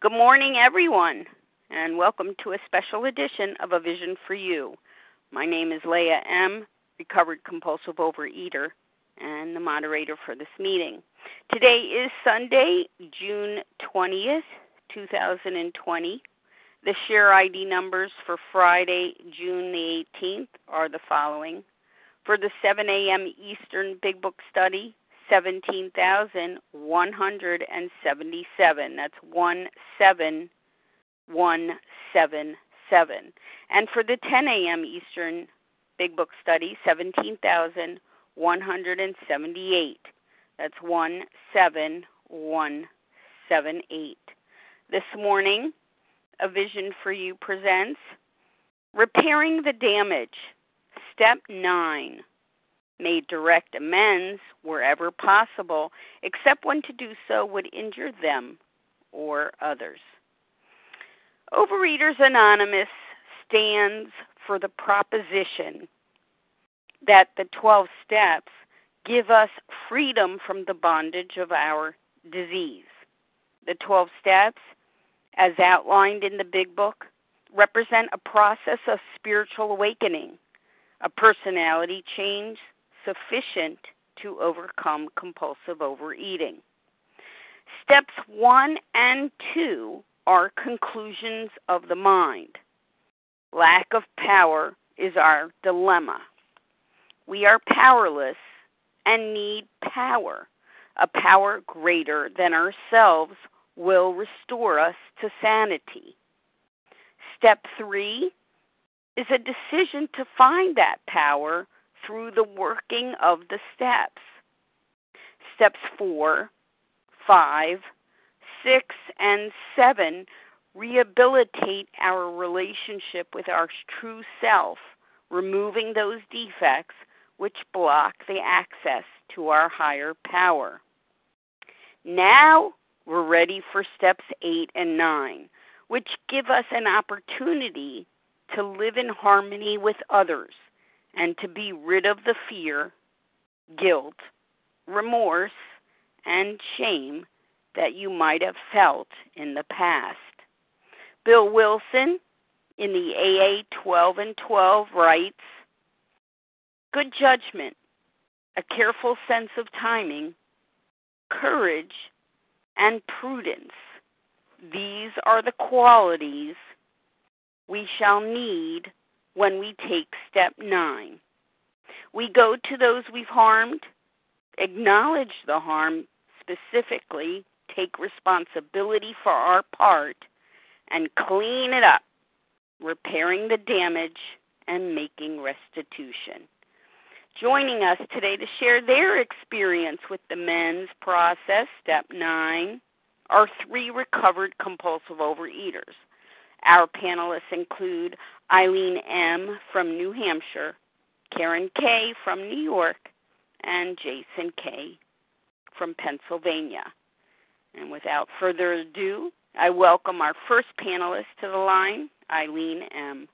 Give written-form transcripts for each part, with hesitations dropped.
Good morning, everyone, and welcome to a special edition of A Vision for You. My name is Leah M., recovered compulsive overeater, and the moderator for this meeting. Today is Sunday, June 20th, 2020. The share ID numbers for Friday, June the 18th, are the following. For the 7 a.m. Eastern Big Book Study, 17,177. That's 17177. And for the 10 a.m. Eastern Big Book Study, 17,178. That's 17178. This morning, A Vision for You presents Repairing the Damage, Step 9. Made direct amends wherever possible, except when to do so would injure them or others. Overeaters Anonymous stands for the proposition that the 12 steps give us freedom from the bondage of our disease. The 12 steps, as outlined in the Big Book, represent a process of spiritual awakening, a personality change, sufficient to overcome compulsive overeating. Steps 1 and 2 are conclusions of the mind. Lack of power is our dilemma. We are powerless and need power. A power greater than ourselves will restore us to sanity. Step 3 is a decision to find that power through the working of the steps. Steps 4, 5, 6, and 7 rehabilitate our relationship with our true self, removing those defects which block the access to our higher power. Now we're ready for steps 8 and 9, which give us an opportunity to live in harmony with others, and to be rid of the fear, guilt, remorse, and shame that you might have felt in the past. Bill Wilson, in the AA 12 and 12, writes, "Good judgment, a careful sense of timing, courage, and prudence. These are the qualities we shall need when we take step 9. We go to those we've harmed, acknowledge the harm specifically, take responsibility for our part, and clean it up, repairing the damage and making restitution." Joining us today to share their experience with the men's process, step 9, are 3 recovered compulsive overeaters. Our panelists include Eileen M. from New Hampshire, Karen K. from New York, and Jason K. from Pennsylvania. And without further ado, I welcome our first panelist to the line, Eileen M.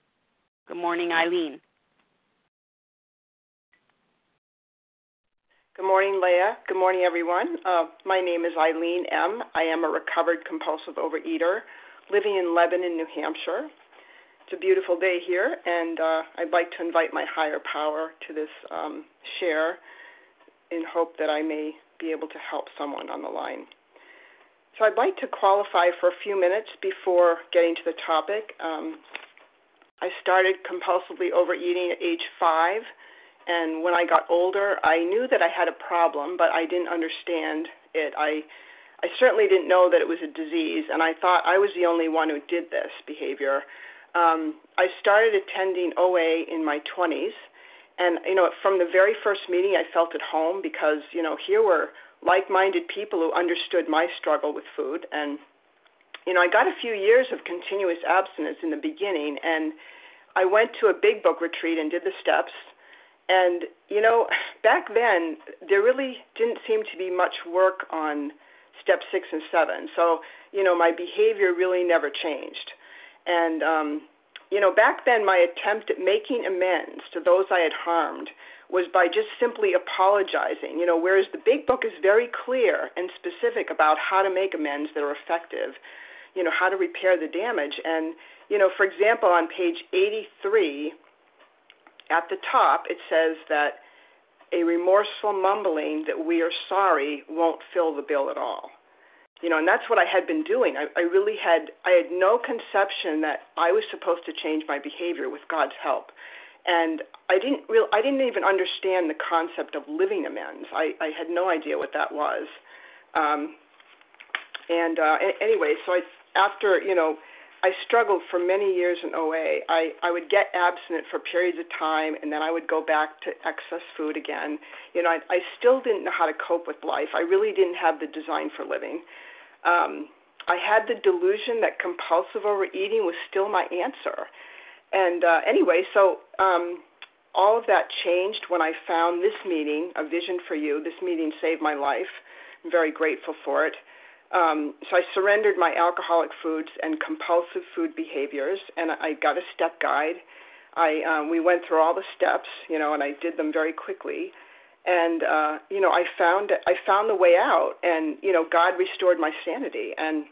Good morning, Eileen. Good morning, Leah. Good morning, everyone. My name is Eileen M. I am a recovered compulsive overeater, living in Lebanon, New Hampshire. It's a beautiful day here, and I'd like to invite my higher power to this share in hope that I may be able to help someone on the line. So I'd like to qualify for a few minutes before getting to the topic. I started compulsively overeating at age 5, and when I got older, I knew that I had a problem, but I didn't understand it. I certainly didn't know that it was a disease, and I thought I was the only one who did this behavior. I started attending OA in my 20s, and, from the very first meeting, I felt at home because, here were like-minded people who understood my struggle with food. And, I got a few years of continuous abstinence in the beginning, and I went to a Big Book retreat and did the steps. And, back then, there really didn't seem to be much work on Step 6 and 7. So, my behavior really never changed. And, back then my attempt at making amends to those I had harmed was by just simply apologizing, whereas the Big Book is very clear and specific about how to make amends that are effective. you know, how to repair the damage. And, you know, for example, on page 83, at the top, it says that a remorseful mumbling that we are sorry won't fill the bill at all. You know, and that's what I had been doing. I had no conception that I was supposed to change my behavior with God's help. And I didn't even understand the concept of living amends. I had no idea what that was. Anyway, so after, you know, I struggled for many years in OA. I would get abstinent for periods of time, and then I would go back to excess food again. You know, I still didn't know how to cope with life. I really didn't have the design for living. I had the delusion that compulsive overeating was still my answer. And anyway, so all of that changed when I found this meeting, A Vision for You. This meeting saved my life. I'm very grateful for it. So I surrendered my alcoholic foods and compulsive food behaviors, and I got a step guide. We went through all the steps, you know, and I did them very quickly. And, you know, I found the way out, and, you know, God restored my sanity. And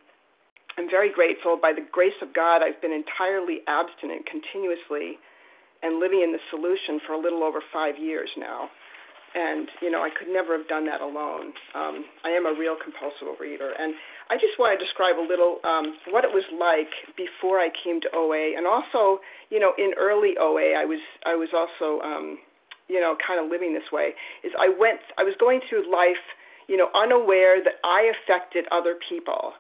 I'm very grateful. By the grace of God, I've been entirely abstinent continuously and living in the solution for a little over 5 years now. And, you know, I could never have done that alone. I am a real compulsive overeater. And I just want to describe a little what it was like before I came to OA. And also, you know, in early OA, I was also, you know, kind of living this way. I was going through life, you know, unaware that I affected other people.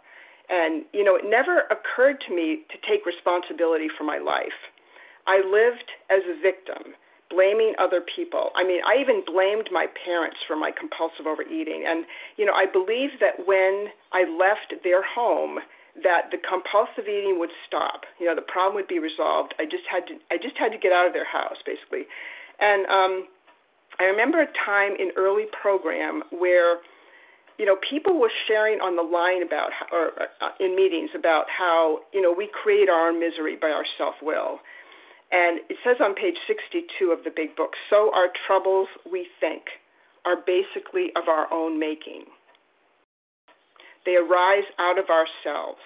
And, you know, it never occurred to me to take responsibility for my life. I lived as a victim, blaming other people. I mean, I even blamed my parents for my compulsive overeating. And, you know, I believe that when I left their home, that the compulsive eating would stop. You know, the problem would be resolved. I just had to get out of their house, basically. And I remember a time in early program where, you know, people were sharing on the line about, or in meetings about how, you know, we create our own misery by our self-will. And it says on page 62 of the big book, so our troubles, we think, are basically of our own making. They arise out of ourselves.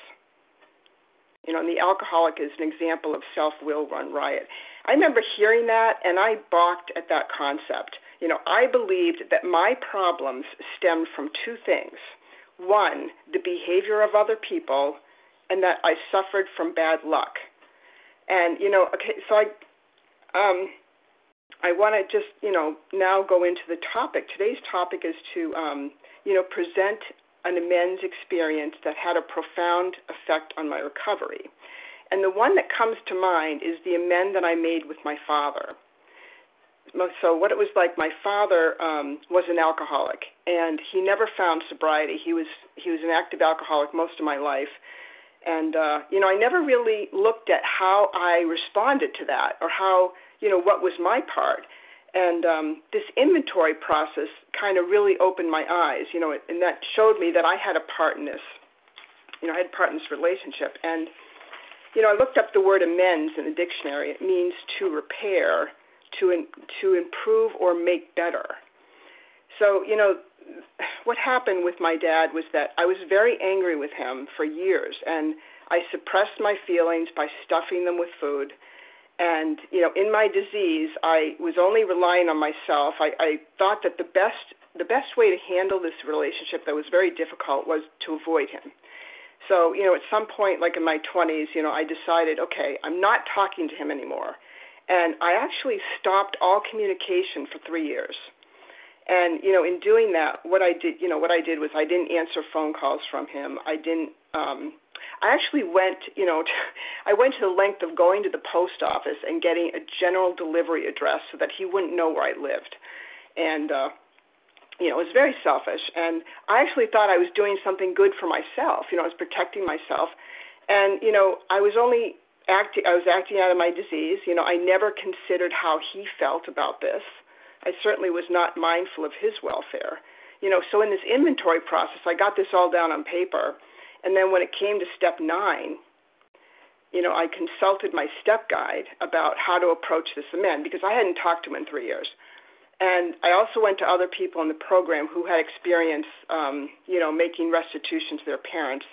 You know, and the alcoholic is an example of self-will run riot. I remember hearing that, and I balked at that concept. You know, I believed that my problems stemmed from two things. One, the behavior of other people, and that I suffered from bad luck. And, you know, okay, so I want to just, you know, now go into the topic. Today's topic is to, you know, present an amends experience that had a profound effect on my recovery. And the one that comes to mind is the amend that I made with my father. So what it was like, my father was an alcoholic, and he never found sobriety. He was an active alcoholic most of my life. And, you know, I never really looked at how I responded to that or how, you know, what was my part. And this inventory process kind of really opened my eyes, you know, and that showed me that I had a part in this, you know, I had a part in this relationship. And, you know, I looked up the word amends in the dictionary. It means to repair, to improve or make better. So, you know, what happened with my dad was that I was very angry with him for years, and I suppressed my feelings by stuffing them with food. And, you know, in my disease, I was only relying on myself. I thought that the best way to handle this relationship that was very difficult was to avoid him. So, you know, at some point, like in my 20s, you know, I decided, okay, I'm not talking to him anymore. And I actually stopped all communication for 3 years. And, you know, in doing that, what I did was I didn't answer phone calls from him. I actually went, you know, I went to the length of going to the post office and getting a general delivery address so that he wouldn't know where I lived. And, you know, it was very selfish. And I actually thought I was doing something good for myself. You know, I was protecting myself. And, you know, I was acting out of my disease. You know, I never considered how he felt about this. I certainly was not mindful of his welfare. You know, so in this inventory process, I got this all down on paper. And then when it came to step 9, you know, I consulted my step guide about how to approach this amend because I hadn't talked to him in 3 years. And I also went to other people in the program who had experience, you know, making restitution to their parents.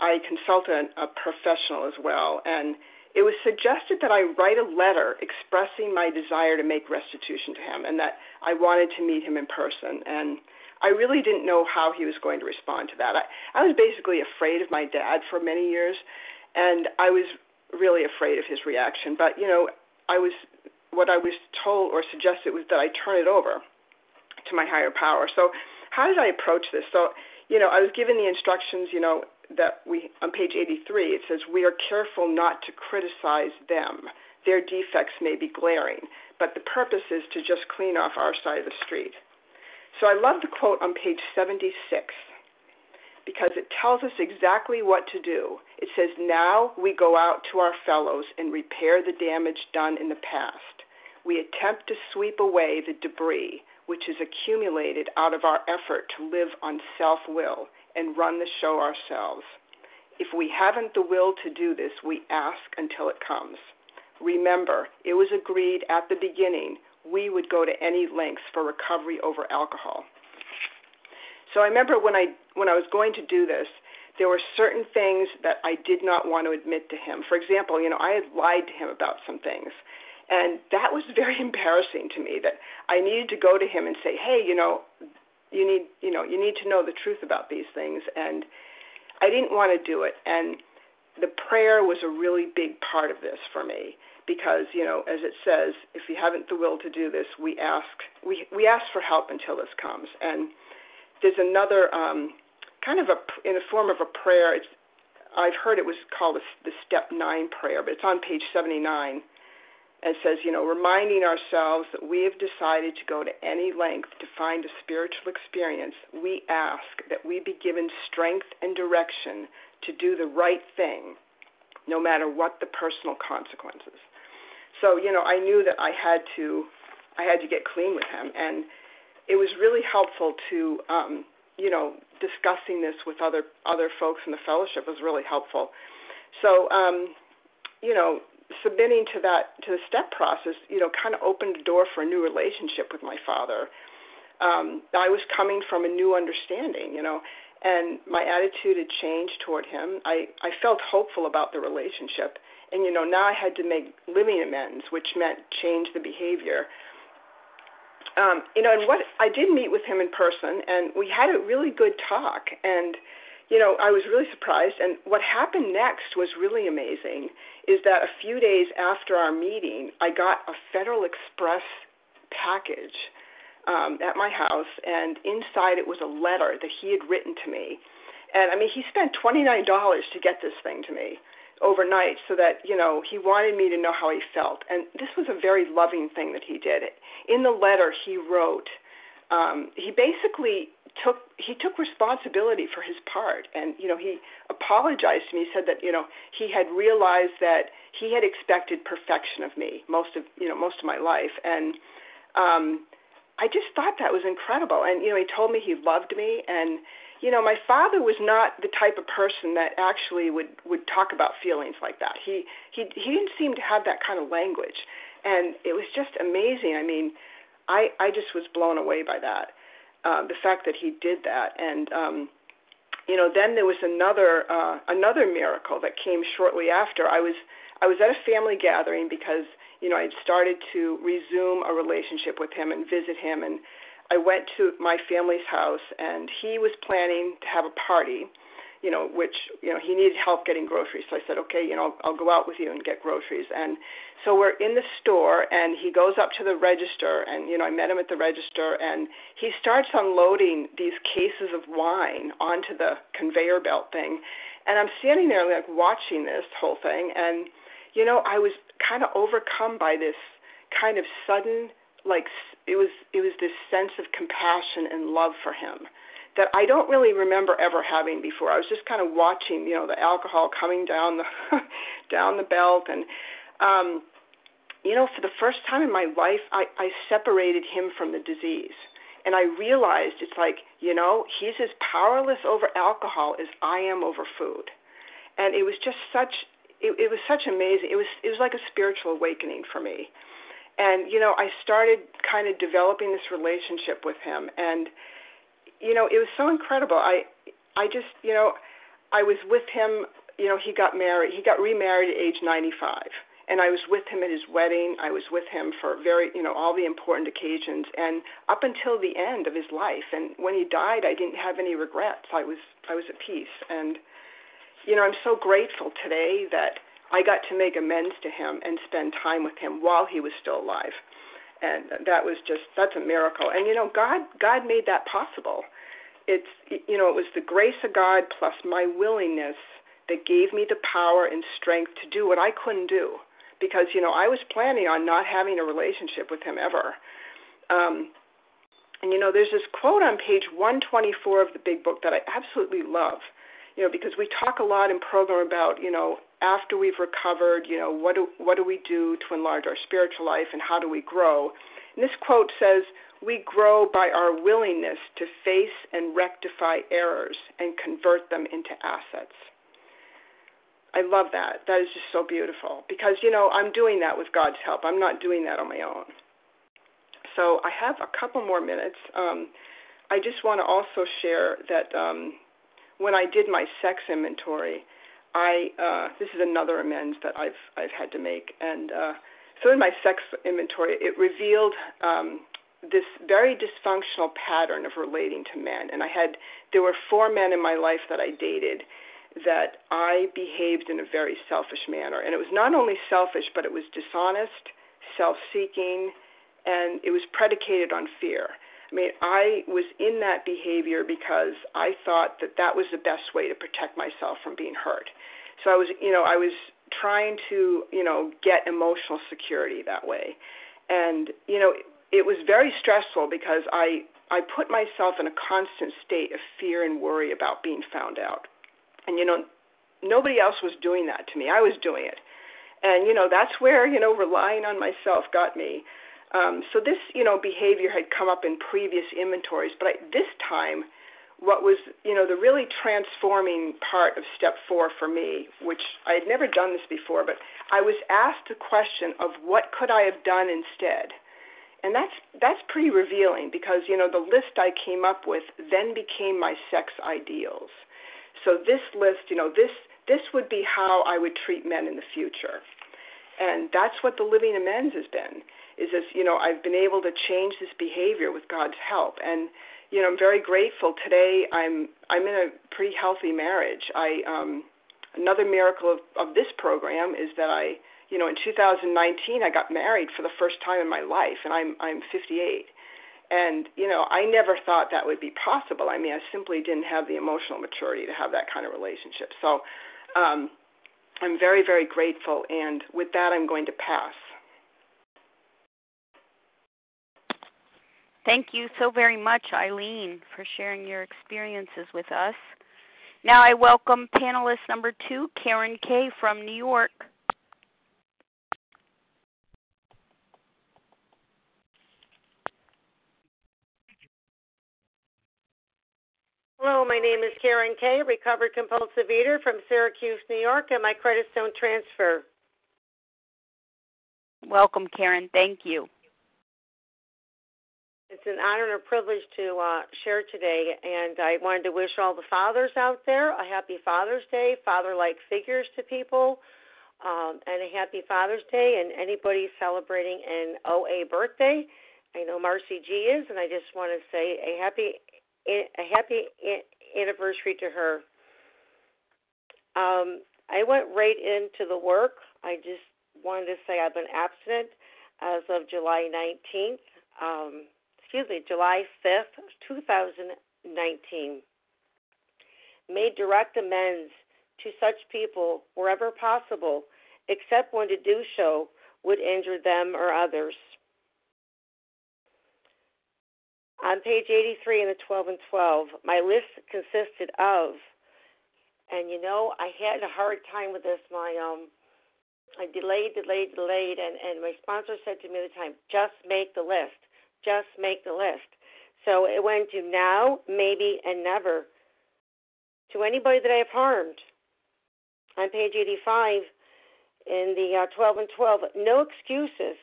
I consulted a professional as well, and it was suggested that I write a letter expressing my desire to make restitution to him and that I wanted to meet him in person. And I really didn't know how he was going to respond to that. I was basically afraid of my dad for many years, and I was really afraid of his reaction. But, you know, what I was told or suggested was that I turn it over to my higher power. So how did I approach this? So, you know, I was given the instructions, you know, that we, on page 83, it says, we are careful not to criticize them. Their defects may be glaring, but the purpose is to just clean off our side of the street. So I love the quote on page 76 because it tells us exactly what to do. It says, now we go out to our fellows and repair the damage done in the past. We attempt to sweep away the debris which is accumulated out of our effort to live on self-will and run the show ourselves. If we haven't the will to do this, we ask until it comes. Remember, it was agreed at the beginning we would go to any lengths for recovery over alcohol. So I remember when I was going to do this, there were certain things that I did not want to admit to him. For example, you know, I had lied to him about some things, and that was very embarrassing to me, that I needed to go to him and say, hey, you know, you need to know the truth about these things, and I didn't want to do it. And the prayer was a really big part of this for me because, you know, as it says, if you haven't the will to do this, we ask for help until this comes. And there's another kind of in the form of a prayer. I've heard it was called the Step 9 prayer, but it's on page 79. And says, you know, reminding ourselves that we have decided to go to any length to find a spiritual experience, we ask that we be given strength and direction to do the right thing, no matter what the personal consequences. So, you know, I knew that I had to get clean with him, and it was really helpful to, you know, discussing this with other folks in the fellowship was really helpful. So, you know, submitting to the step process, you know, kind of opened the door for a new relationship with my father. I was coming from a new understanding, you know, and my attitude had changed toward him. I felt hopeful about the relationship, and, you know, now I had to make living amends, which meant change the behavior. You know, and what I did meet with him in person, and we had a really good talk, and you know, I was really surprised, and what happened next was really amazing, is that a few days after our meeting, I got a Federal Express package at my house, and inside it was a letter that he had written to me. And, I mean, he spent $29 to get this thing to me overnight so that, you know, he wanted me to know how he felt. And this was a very loving thing that he did. In the letter he wrote, he basically took responsibility for his part, and you know, he apologized to me. He said that, you know, he had realized that he had expected perfection of me most of my life, and I just thought that was incredible. And you know, he told me he loved me, and you know, my father was not the type of person that actually would talk about feelings like that. He didn't seem to have that kind of language, and it was just amazing. I mean, I just was blown away by that. The fact that he did that. And, you know, then there was another miracle that came shortly after. I was at a family gathering because, you know, I'd started to resume a relationship with him and visit him. And I went to my family's house, and he was planning to have a party, you know, which, you know, he needed help getting groceries. So I said, okay, you know, I'll go out with you and get groceries. And so we're in the store, and he goes up to the register, and, you know, I met him at the register, and he starts unloading these cases of wine onto the conveyor belt thing. And I'm standing there, like, watching this whole thing. And, you know, I was kind of overcome by this kind of sudden, like, it was this sense of compassion and love for him that I don't really remember ever having before. I was just kind of watching, you know, the alcohol coming down the down the belt. And, you know, for the first time in my life, I separated him from the disease. And I realized it's like, you know, he's as powerless over alcohol as I am over food. And it was just such, it was such amazing. It was like a spiritual awakening for me. And, you know, I started kind of developing this relationship with him, and you know, it was so incredible. I just, you know, I was with him, you know, he got married. He got remarried at age 95. And I was with him at his wedding. I was with him for very, you know, all the important occasions, and up until the end of his life. And when he died, I didn't have any regrets. I was at peace. And, you know, I'm so grateful today that I got to make amends to him and spend time with him while he was still alive. And that was just, that's a miracle. And, you know, God made that possible. It's, you know, it was the grace of God plus my willingness that gave me the power and strength to do what I couldn't do. Because, you know, I was planning on not having a relationship with him ever. And, you know, there's this quote on page 124 of the Big Book that I absolutely love, you know, because we talk a lot in program about, you know, after we've recovered, you know, what do we do to enlarge our spiritual life and how do we grow? And this quote says, "We grow by our willingness to face and rectify errors and convert them into assets." I love that. That is just so beautiful because, you know, I'm doing that with God's help. I'm not doing that on my own. So I have a couple more minutes. I just want to also share that when I did my sex inventory, this is another amends that I've had to make. And so in my sex inventory, it revealed this very dysfunctional pattern of relating to men. And there were four men in my life that I dated that I behaved in a very selfish manner. And it was not only selfish, but it was dishonest, self-seeking, and it was predicated on fear. I mean, I was in that behavior because I thought that that was the best way to protect myself from being hurt. So I was trying to, you know, get emotional security that way. And, you know, it was very stressful because I put myself in a constant state of fear and worry about being found out. And, you know, nobody else was doing that to me. I was doing it. And, you know, that's where, you know, relying on myself got me. So this, you know, behavior had come up in previous inventories. But this time, what was, you know, the really transforming part of step 4 for me, which I had never done this before, but I was asked the question of what could I have done instead? And that's pretty revealing because, you know, the list I came up with then became my sex ideals. So this list, you know, this would be how I would treat men in the future. And that's what the living amends has been, is this, you know, I've been able to change this behavior with God's help. And, you know, I'm very grateful. Today I'm in a pretty healthy marriage. Another miracle of this program is that I, you know, in 2019 I got married for the first time in my life, and I'm 58. And, you know, I never thought that would be possible. I mean, I simply didn't have the emotional maturity to have that kind of relationship. So I'm very, very grateful. And with that, I'm going to pass. Thank you so very much, Eileen, for sharing your experiences with us. Now I welcome panelist number 2, Karen K. from New York. Hello, my name is Karen K., recovered compulsive eater from Syracuse, New York, and my credits don't transfer. Welcome, Karen. Thank you. It's an honor and a privilege to share today, and I wanted to wish all the fathers out there a happy Father's Day, father-like figures to people, and a happy Father's Day, and anybody celebrating an OA birthday. I know Marcy G. is, and I just want to say a happy anniversary to her. I went right into the work. I just wanted to say I've been abstinent as of July 5th, 2019. Made direct amends to such people wherever possible, except when to do so would injure them or others. On page 83 in the 12 and 12, my list consisted of, and you know, I had a hard time with this. My I delayed, and my sponsor said to me at the time, just make the list. So it went to now, maybe, and never to anybody that I have harmed. On page 85 in the 12 and 12, no excuses.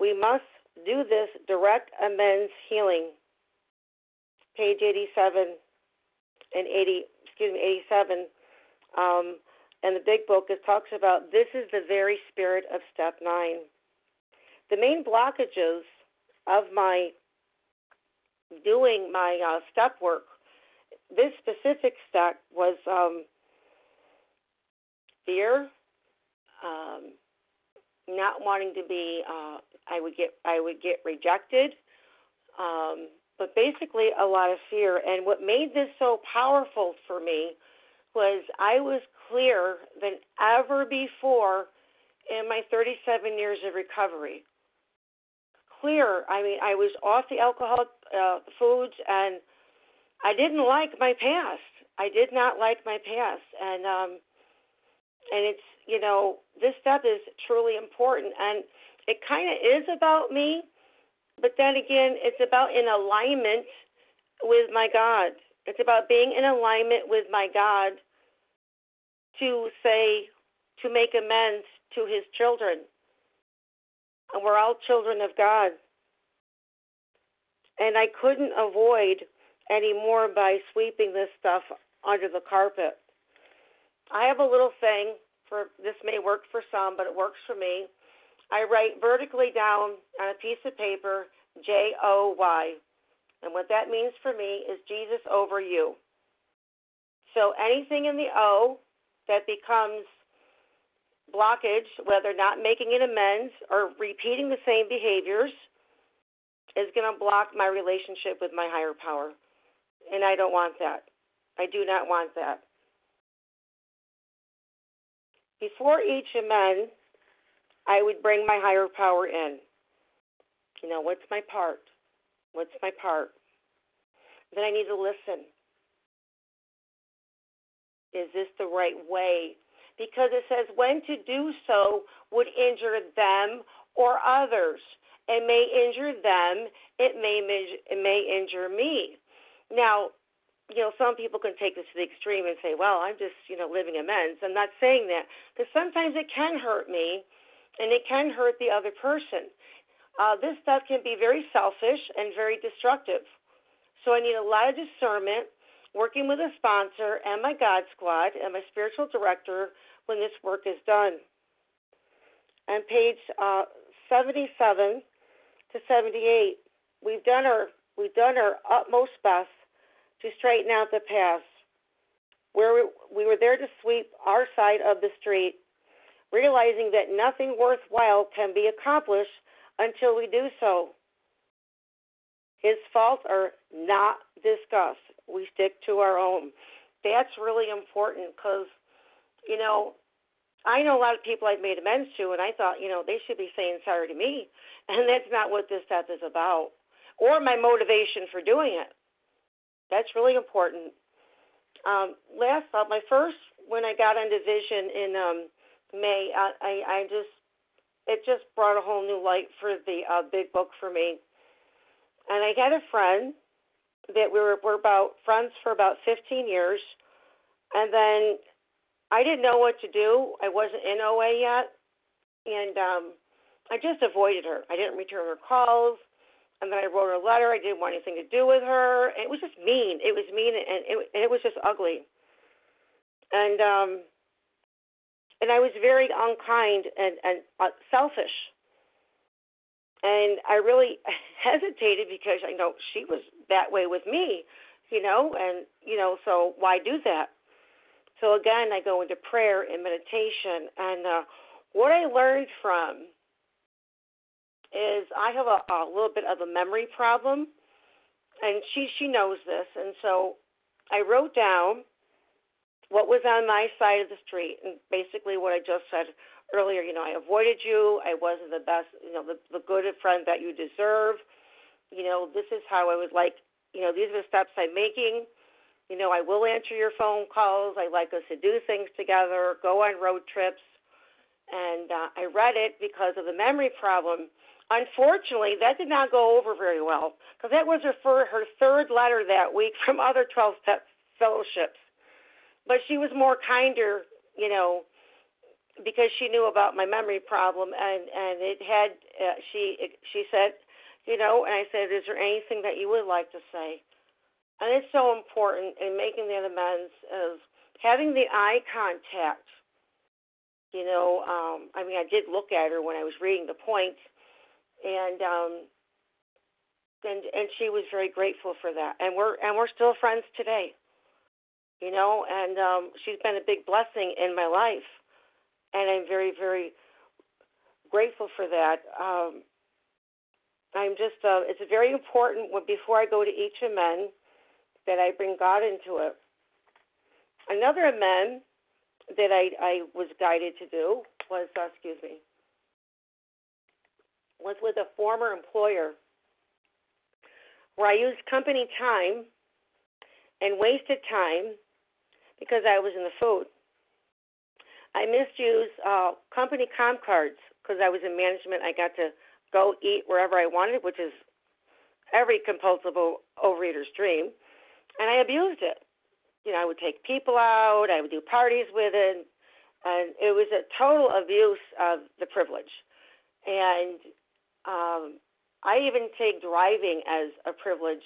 We must do this direct amends healing. Page 87 and 86 87, and the big book, it talks about this is the very spirit of step 9. The main blockages of my doing my step work, this specific step was fear, not wanting to be. I would get rejected, but basically a lot of fear. And what made this so powerful for me was I was clearer than ever before in my 37 years of recovery. Clearer. I mean, I was off the alcoholic foods, and I didn't like my past. I did not like my past, and it's, you know, this step is truly important, and it kind of is about me, but then again, it's about in alignment with my God. It's about being in alignment with my God to say, to make amends to his children. And we're all children of God. And I couldn't avoid anymore by sweeping this stuff under the carpet. I have a little thing, for this may work for some, but it works for me. I write vertically down on a piece of paper, J-O-Y. And what that means for me is Jesus over you. So anything in the O that becomes blockage, whether not making an amends or repeating the same behaviors, is going to block my relationship with my higher power. And I don't want that. I do not want that. Before each amend, I would bring my higher power in. You know, what's my part? What's my part? Then I need to listen. Is this the right way? Because it says when to do so would injure them or others. It may injure them. It may injure me. Now, you know, some people can take this to the extreme and say, well, I'm just, you know, living amends. I'm not saying that. Because sometimes it can hurt me and it can hurt the other person. This stuff can be very selfish and very destructive. So I need a lot of discernment, working with a sponsor and my God Squad and my spiritual director when this work is done. On page 77 to 78, we've done our utmost best to straighten out the past. Where we were there to sweep our side of the street, realizing that nothing worthwhile can be accomplished until we do so. His faults are not discussed. We stick to our own. That's really important because, you know, I know a lot of people I've made amends to, and I thought, you know, they should be saying sorry to me. And that's not what this stuff is about, or my motivation for doing it. That's really important. Last thought, my first, when I got into vision in May, it just brought a whole new light for the big book for me. And I had a friend that we were about friends for about 15 years. And then I didn't know what to do. I wasn't in OA yet. And I just avoided her. I didn't return her calls. And then I wrote her a letter. I didn't want anything to do with her. And it was just mean. It was mean, and it was just ugly. And I was very unkind and selfish. And I really hesitated because I know she was that way with me, you know, and, you know, so why do that? So, again, I go into prayer and meditation. And what I learned from is I have a little bit of a memory problem, and she knows this. And so I wrote down what was on my side of the street, and basically what I just said earlier, you know, I avoided you, I wasn't the best, you know, the good friend that you deserve, you know, this is how I would like, you know, these are the steps I'm making, you know, I will answer your phone calls, I like us to do things together, go on road trips, and I read it because of the memory problem. Unfortunately, that did not go over very well, because that was her third letter that week from other 12-step fellowships, but she was more kinder, you know, because she knew about my memory problem, and it had, she said, you know, and I said, is there anything that you would like to say? And it's so important in making that amends is having the eye contact. You know, I mean, I did look at her when I was reading the point, and she was very grateful for that. And we're still friends today. You know, and she's been a big blessing in my life, and I'm very, very grateful for that. I'm just, it's very important when, before I go to each amend that I bring God into it. Another amend that I was guided to do was, was with a former employer where I used company time and wasted time because I was in the food. I misused company comp cards because I was in management. I got to go eat wherever I wanted, which is every compulsive overeater's dream, and I abused it. You know, I would take people out, I would do parties with it, and it was a total abuse of the privilege. And I even take driving as a privilege,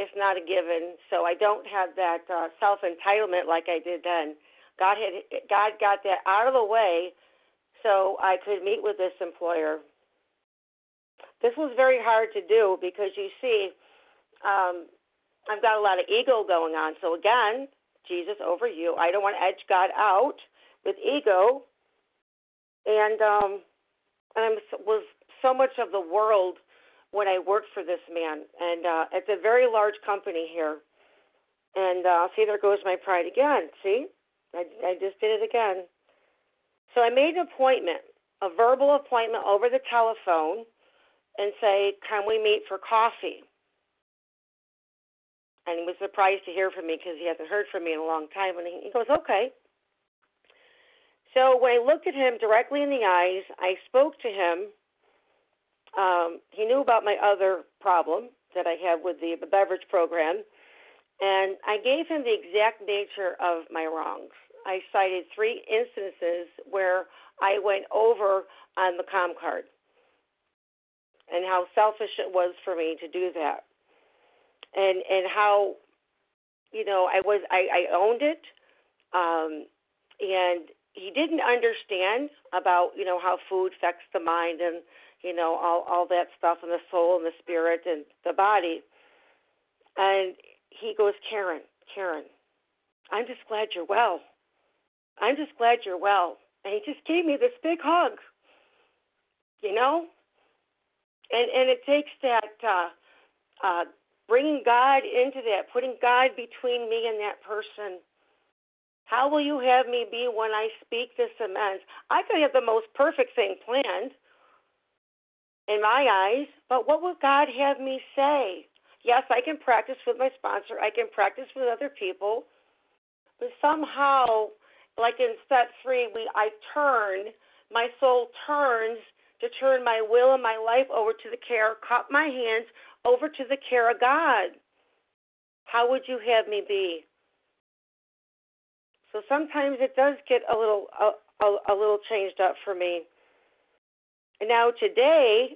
if not a given, so I don't have that self-entitlement like I did then. God got that out of the way so I could meet with this employer. This was very hard to do because, you see, I've got a lot of ego going on. So, again, Jesus over you. I don't want to edge God out with ego. And I was so much of the world when I worked for this man. And it's a very large company here. And see, there goes my pride again. See? I just did it again. So I made an appointment, a verbal appointment over the telephone, and say, can we meet for coffee? And he was surprised to hear from me because he hasn't heard from me in a long time. And he goes, okay. So when I looked at him directly in the eyes, I spoke to him. He knew about my other problem that I had with the beverage program. And I gave him the exact nature of my wrongs. I cited 3 instances where I went over on the comm card and how selfish it was for me to do that. And how, you know, I owned it, and he didn't understand about, you know, how food affects the mind and, you know, all that stuff and the soul and the spirit and the body. And he goes, Karen, I'm just glad you're well. I'm just glad you're well. And he just gave me this big hug, you know. And it takes that bringing God into that, putting God between me and that person. How will you have me be when I speak this amends? I could have the most perfect thing planned in my eyes, but what will God have me say? Yes, I can practice with my sponsor. I can practice with other people. But somehow, like in step 3, my soul turns to turn my will and my life over to the care, cup my hands over to the care of God. How would you have me be? So sometimes it does get a little changed up for me. And now today,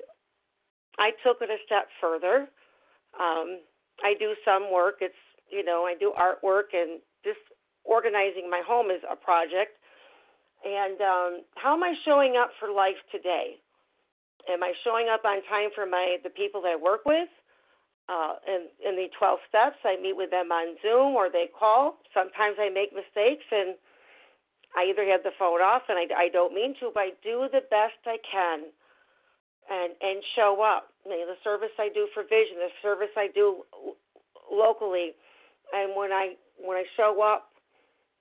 I took it a step further. I do some work. It's, you know, I do artwork, and just organizing my home is a project. And how am I showing up for life today? Am I showing up on time for the people that I work with? In the 12 steps, I meet with them on Zoom or they call. Sometimes I make mistakes, and I either have the phone off, and I don't mean to, but I do the best I can and show up. You know, the service I do for Vision, the service I do locally, and when I show up,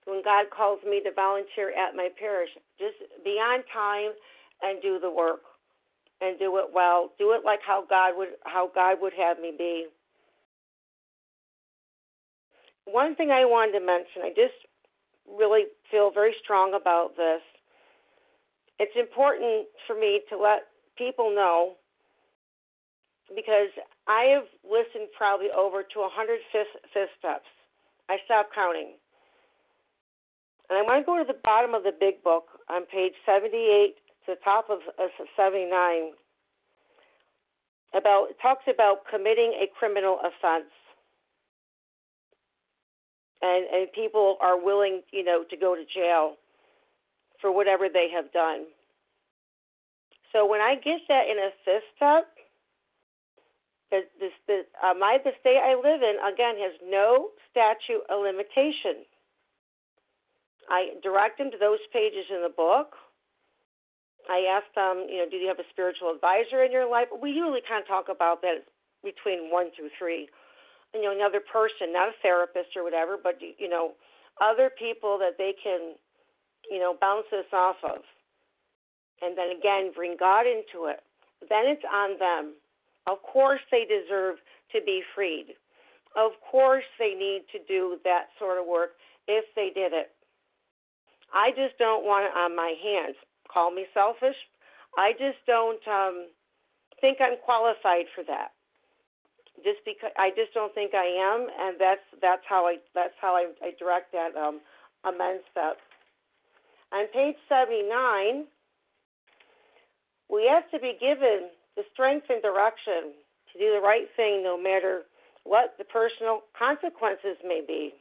when God calls me to volunteer at my parish, just be on time and do the work. And do it well. Do it like how God would have me be. One thing I wanted to mention, I just really feel very strong about this. It's important for me to let people know, because I have listened probably over to 100 fifth steps. I stopped counting. And I want to go to the bottom of the big book on page 78. The top of 79 talks about committing a criminal offense. And people are willing, you know, to go to jail for whatever they have done. So when I get that in a fist up, the state I live in, again, has no statute of limitation. I direct them to those pages in the book. I ask them, you know, do you have a spiritual advisor in your life? We usually kind of talk about that between 1 through 3. You know, another person, not a therapist or whatever, but, you know, other people that they can, you know, bounce this off of. And then, again, bring God into it. Then it's on them. Of course they deserve to be freed. Of course they need to do that sort of work if they did it. I just don't want it on my hands. Call me selfish. I just don't think I'm qualified for that. Just because I just don't think I am, and that's how I direct that amends step. On page 79, we have to be given the strength and direction to do the right thing, no matter what the personal consequences may be.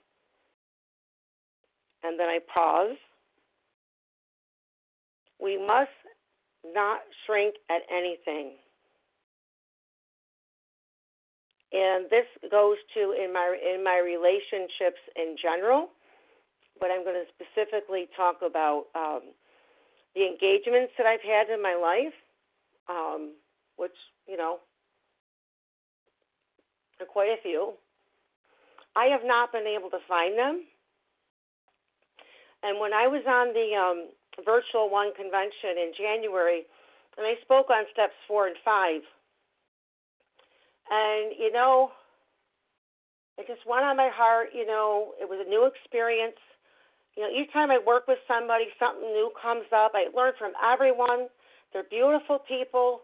And then I pause. We must not shrink at anything. And this goes to in my relationships in general, but I'm going to specifically talk about the engagements that I've had in my life, which, you know, are quite a few. I have not been able to find them. And when I was on the Virtual One convention in January, and I spoke on steps 4 and 5, and, you know, it just went on my heart, you know, it was a new experience. You know, each time I work with somebody, something new comes up. I learn from everyone. They're beautiful people.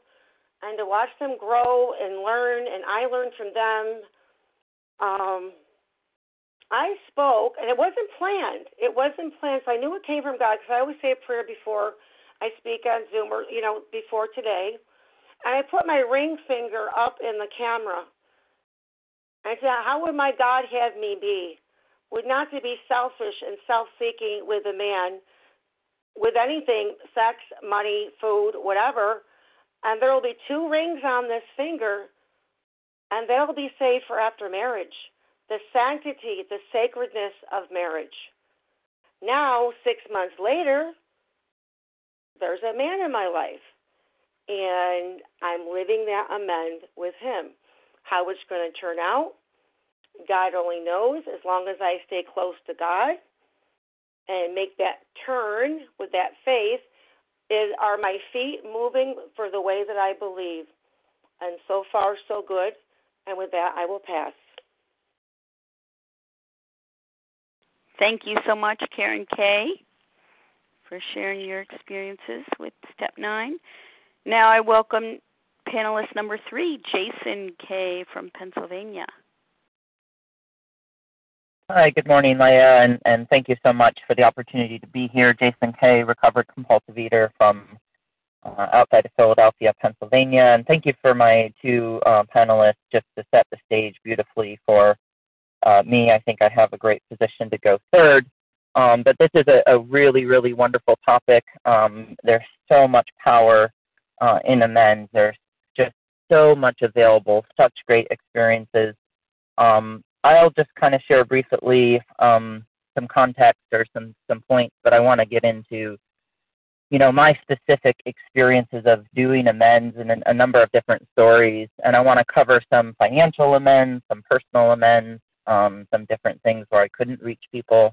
And to watch them grow and learn, and I learn from them. I spoke, and it wasn't planned. It wasn't planned, so I knew it came from God, because I always say a prayer before I speak on Zoom, or, you know, before today. And I put my ring finger up in the camera. I said, how would my God have me be? Would not to be selfish and self-seeking with a man, with anything, sex, money, food, whatever. And there will be 2 rings on this finger, and they'll be saved for after marriage. The sanctity, the sacredness of marriage. Now, 6 months later, there's a man in my life. And I'm living that amend with him. How it's going to turn out, God only knows, as long as I stay close to God and make that turn with that faith. Are my feet moving for the way that I believe? And so far, so good. And with that, I will pass. Thank you so much, Karen K., for sharing your experiences with Step 9. Now I welcome panelist number 3, Jason K. from Pennsylvania. Hi, good morning, Leah, and thank you so much for the opportunity to be here. Jason K., recovered compulsive eater from outside of Philadelphia, Pennsylvania. And thank you for my 2 panelists just to set the stage beautifully for me. I think I have a great position to go third. But this is a really, really wonderful topic. There's so much power in amends. There's just so much available, such great experiences. I'll just kind of share briefly some context or some points, but I want to get into, you know, my specific experiences of doing amends and a number of different stories. And I want to cover some financial amends, some personal amends, some different things where I couldn't reach people,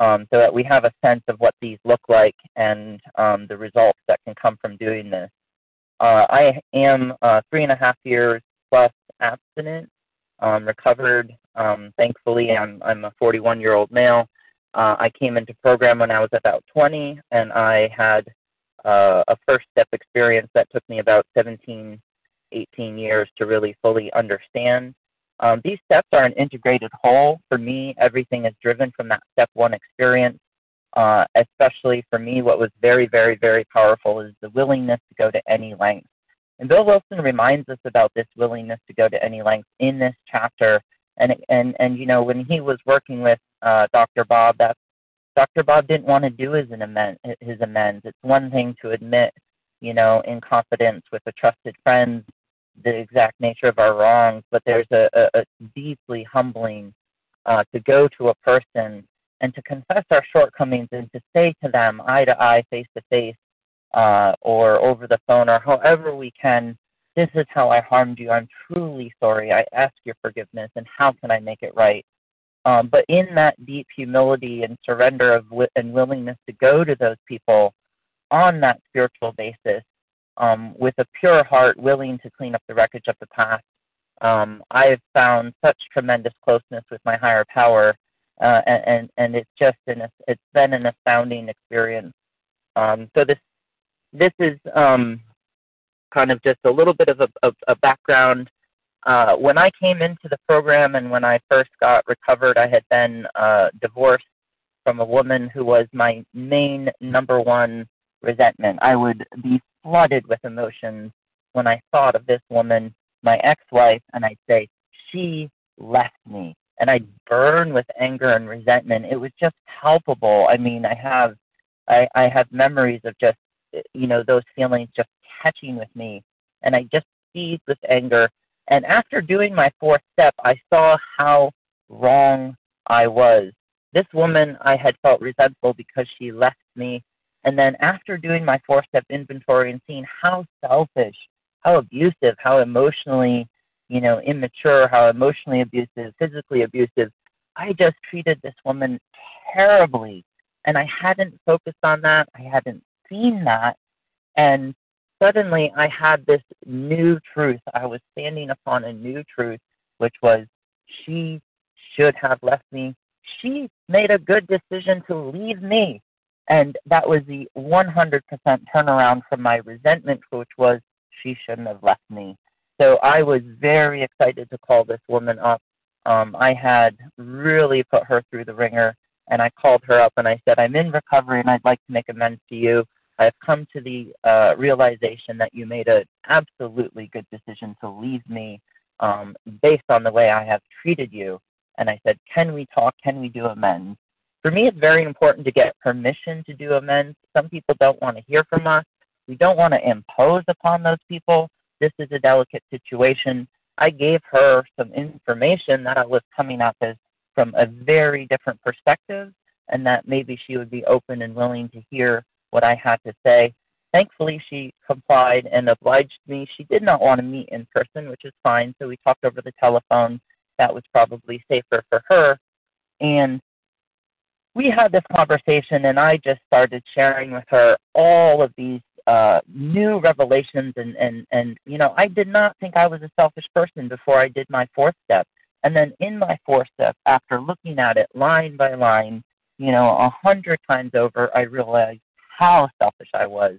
so that we have a sense of what these look like and the results that can come from doing this. I am 3.5 years plus abstinent, recovered. Thankfully, I'm a 41-year-old male. I came into program when I was about 20, and I had a first step experience that took me about 17, 18 years to really fully understand. These steps are an integrated whole. For me, everything is driven from that step 1 experience. Especially for me, what was very, very, very powerful is the willingness to go to any length. And Bill Wilson reminds us about this willingness to go to any length in this chapter. And you know, when he was working with Dr. Bob, that Dr. Bob didn't want to do his amends. It's one thing to admit, you know, in confidence with a trusted friend, the exact nature of our wrongs, but there's a deeply humbling to go to a person and to confess our shortcomings and to say to them eye to eye, face to face, or over the phone, or however we can, this is how I harmed you. I'm truly sorry. I ask your forgiveness, and how can I make it right? But in that deep humility and surrender of and willingness to go to those people on that spiritual basis, with a pure heart, willing to clean up the wreckage of the past, I have found such tremendous closeness with my higher power, and it's just it's been an astounding experience. So this is kind of just a little bit of a background. When I came into the program and when I first got recovered, I had been divorced from a woman who was my main number one resentment. I would be flooded with emotions when I thought of this woman, my ex-wife, and I'd say, she left me. And I'd burn with anger and resentment. It was just palpable. I mean, I have memories of just, you know, those feelings just catching with me. And I just seized with anger. And after doing my fourth step, I saw how wrong I was. This woman, I had felt resentful because she left me. And then after doing my four-step inventory and seeing how selfish, how abusive, how emotionally, you know, immature, how emotionally abusive, physically abusive, I just treated this woman terribly. And I hadn't focused on that. I hadn't seen that. And suddenly I had this new truth. I was standing upon a new truth, which was she should have left me. She made a good decision to leave me. And that was the 100% turnaround from my resentment, which was she shouldn't have left me. So I was very excited to call this woman up. I had really put her through the ringer, and I called her up and I said, I'm in recovery and I'd like to make amends to you. I've come to the realization that you made an absolutely good decision to leave me based on the way I have treated you. And I said, can we talk? Can we do amends? For me, it's very important to get permission to do amends. Some people don't want to hear from us. We don't want to impose upon those people. This is a delicate situation. I gave her some information that I was coming up as from a very different perspective, and that maybe she would be open and willing to hear what I had to say. Thankfully, she complied and obliged me. She did not want to meet in person, which is fine, so we talked over the telephone. That was probably safer for her. And we had this conversation, and I just started sharing with her all of these new revelations. And you know, I did not think I was a selfish person before I did my fourth step. And then in my fourth step, after looking at it line by line, you know, 100 times over, I realized how selfish I was.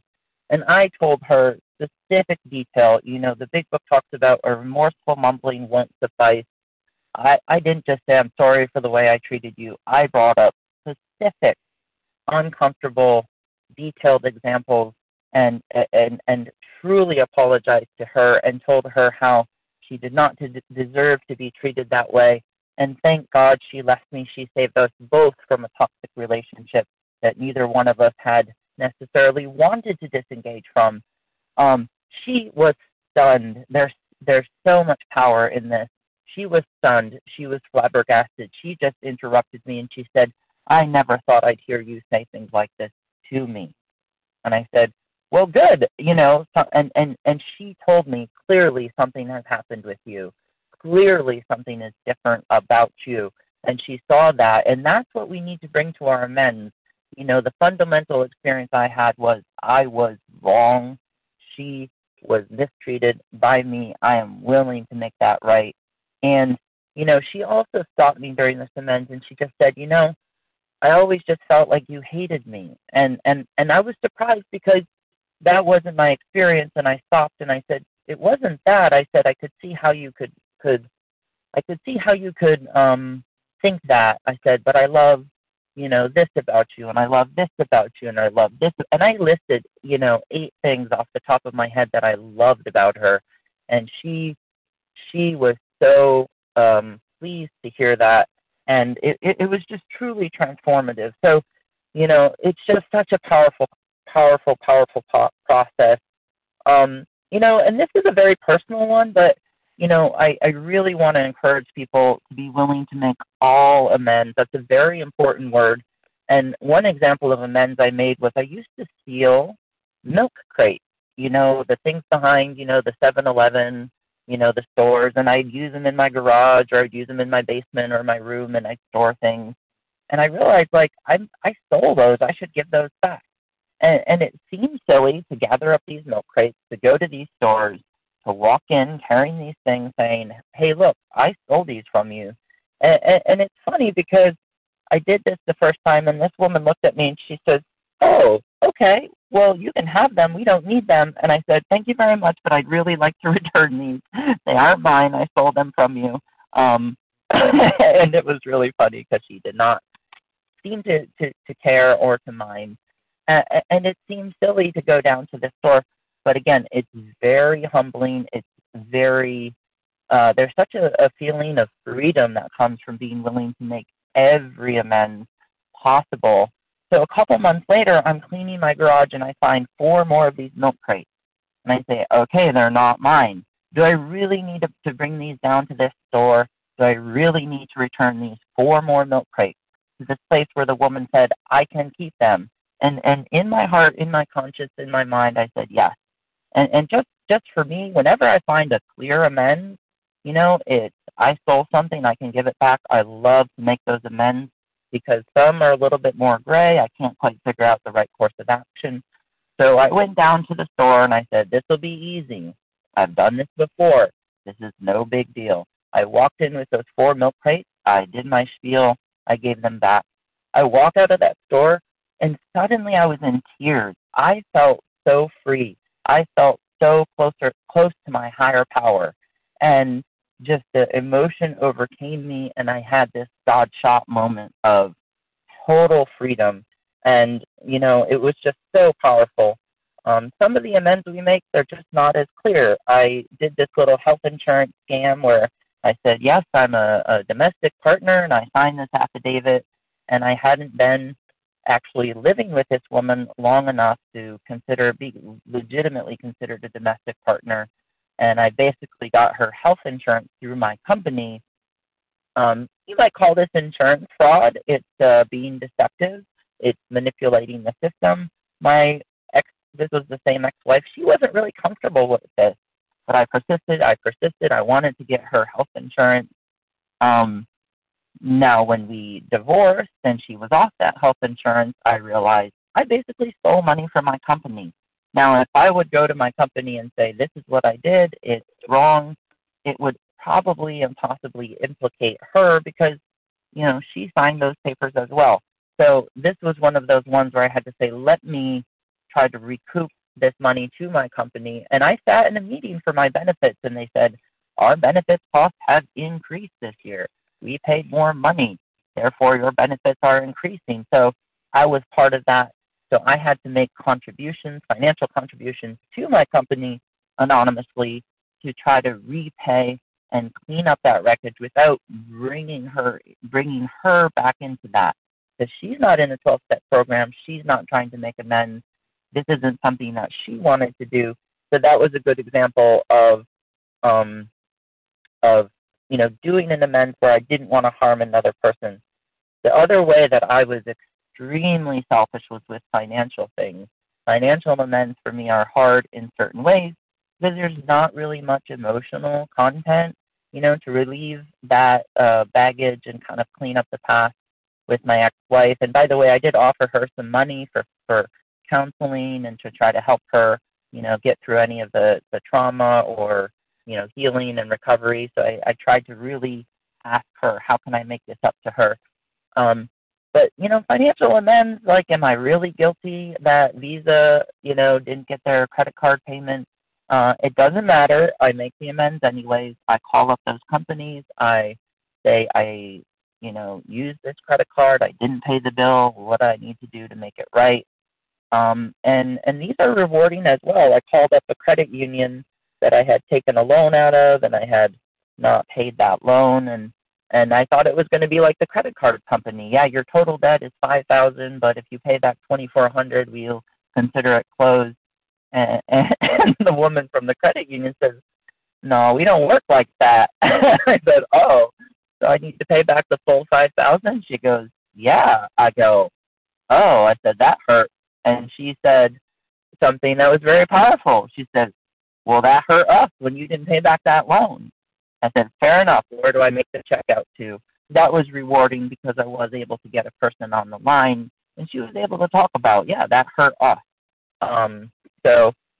And I told her specific detail. You know, the big book talks about a remorseful mumbling won't suffice. I didn't just say, I'm sorry for the way I treated you. I brought up specific, uncomfortable, detailed examples and truly apologized to her and told her how she did not deserve to be treated that way. And thank God she left me. She saved us both from a toxic relationship that neither one of us had necessarily wanted to disengage from. She was stunned. There's so much power in this. She was stunned. She was flabbergasted. She just interrupted me and she said, I never thought I'd hear you say things like this to me. And I said, well, good, you know, and she told me clearly something has happened with you. Clearly something is different about you. And she saw that. And that's what we need to bring to our amends. You know, the fundamental experience I had was I was wrong. She was mistreated by me. I am willing to make that right. And, you know, she also stopped me during this amends and she just said, you know, I always just felt like you hated me. And I was surprised because that wasn't my experience. And I stopped and I said, it wasn't that. I said, I could see how you could think that. I said, but I love, you know, this about you, and I love this about you, and I love this. And I listed, you know, 8 things off the top of my head that I loved about her. And she was so pleased to hear that. And it was just truly transformative. So, you know, it's just such a powerful process. You know, and this is a very personal one, but, you know, I really want to encourage people to be willing to make all amends. That's a very important word. And one example of amends I made was I used to steal milk crates, you know, the things behind, you know, the 7-Eleven, you know, the stores, and I'd use them in my garage, or I'd use them in my basement or my room, and I'd store things. And I realized, like, I stole those. I should give those back. And it seemed silly to gather up these milk crates, to go to these stores, to walk in carrying these things saying, hey, look, I stole these from you. And it's funny because I did this the first time, and this woman looked at me, and she says, oh, okay, well, you can have them. We don't need them. And I said, thank you very much, but I'd really like to return these. They aren't mine. I stole them from you. And it was really funny because she did not seem to care or to mind. And it seems silly to go down to the store. But again, it's very humbling. It's very, there's such a feeling of freedom that comes from being willing to make every amends possible. So a couple months later, I'm cleaning my garage, and I find 4 more of these milk crates. And I say, okay, they're not mine. Do I really need to bring these down to this store? Do I really need to return these 4 more milk crates to this place where the woman said, I can keep them? And in my heart, in my conscience, in my mind, I said yes. And just for me, whenever I find a clear amends, you know, it's I stole something, I can give it back. I love to make those amends, because some are a little bit more gray. I can't quite figure out the right course of action. So I went down to the store, and I said, this will be easy. I've done this before. This is no big deal. I walked in with those 4 milk crates. I did my spiel. I gave them back. I walked out of that store, and suddenly I was in tears. I felt so free. I felt so close to my higher power. And just the emotion overcame me, and I had this God shot moment of total freedom. And, you know, it was just so powerful. Some of the amends we make, they're just not as clear. I did this little health insurance scam where I said, yes, I'm a domestic partner, and I signed this affidavit, and I hadn't been actually living with this woman long enough to be legitimately considered a domestic partner. And I basically got her health insurance through my company. You might call this insurance fraud. It's being deceptive. It's manipulating the system. My ex, this was the same ex-wife, she wasn't really comfortable with this. But I persisted. I wanted to get her health insurance. Now, when we divorced and she was off that health insurance, I realized I basically stole money from my company. Now, if I would go to my company and say, this is what I did, it's wrong, it would probably and possibly implicate her because, you know, she signed those papers as well. So this was one of those ones where I had to say, let me try to recoup this money to my company. And I sat in a meeting for my benefits, and they said, our benefits costs have increased this year. We paid more money. Therefore, your benefits are increasing. So I was part of that. So I had to make contributions, financial contributions to my company anonymously to try to repay and clean up that wreckage without bringing her back into that. Because she's not in a 12-step program. She's not trying to make amends. This isn't something that she wanted to do. So that was a good example of you know, doing an amends where I didn't want to harm another person. The other way that I was extremely selfish was with financial things. Financial amends for me are hard in certain ways because there's not really much emotional content, you know, to relieve that baggage and kind of clean up the past with my ex-wife. And by the way, I did offer her some money for counseling and to try to help her, you know, get through any of the trauma or, you know, healing and recovery. So I tried to really ask her, how can I make this up to her? But, you know, financial amends, like, am I really guilty that Visa, you know, didn't get their credit card payment? It doesn't matter. I make the amends anyways. I call up those companies. I say I, you know, used this credit card. I didn't pay the bill. What do I need to do to make it right? And these are rewarding as well. I called up a credit union that I had taken a loan out of, and I had not paid that loan. And And I thought it was going to be like the credit card company. Yeah, your total debt is $5,000, but if you pay back $2,400, we'll consider it closed. And the woman from the credit union says, no, we don't work like that. I said, oh, so I need to pay back the full $5,000? She goes, yeah. I go, oh, I said, that hurt. And she said something that was very powerful. She said, well, that hurt us when you didn't pay back that loan. I said, fair enough. Where do I make the check out to? That was rewarding because I was able to get a person on the line, and she was able to talk about, yeah, that hurt us.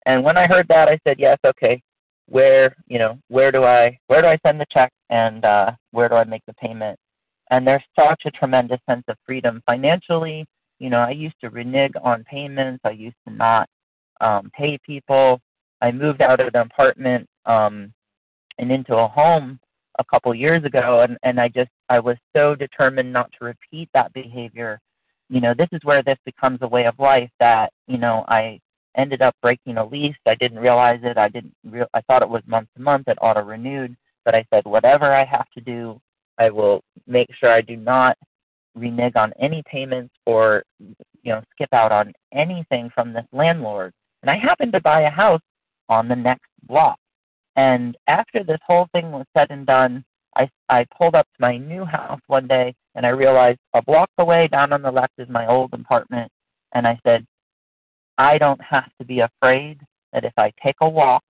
And when I heard that, I said, yes, okay. Where do I send the check, and where do I make the payment? And there's such a tremendous sense of freedom financially. You know, I used to renege on payments. I used to not pay people. I moved out of an apartment and into a home a couple years ago, and I was so determined not to repeat that behavior. You know, this is where this becomes a way of life that, you know, I ended up breaking a lease. I didn't realize it. I thought it was month to month. It auto-renewed. But I said, whatever I have to do, I will make sure I do not renege on any payments or, you know, skip out on anything from this landlord. And I happened to buy a house on the next block. And after this whole thing was said and done, I pulled up to my new house one day, and I realized a block away down on the left is my old apartment. And I said, I don't have to be afraid that if I take a walk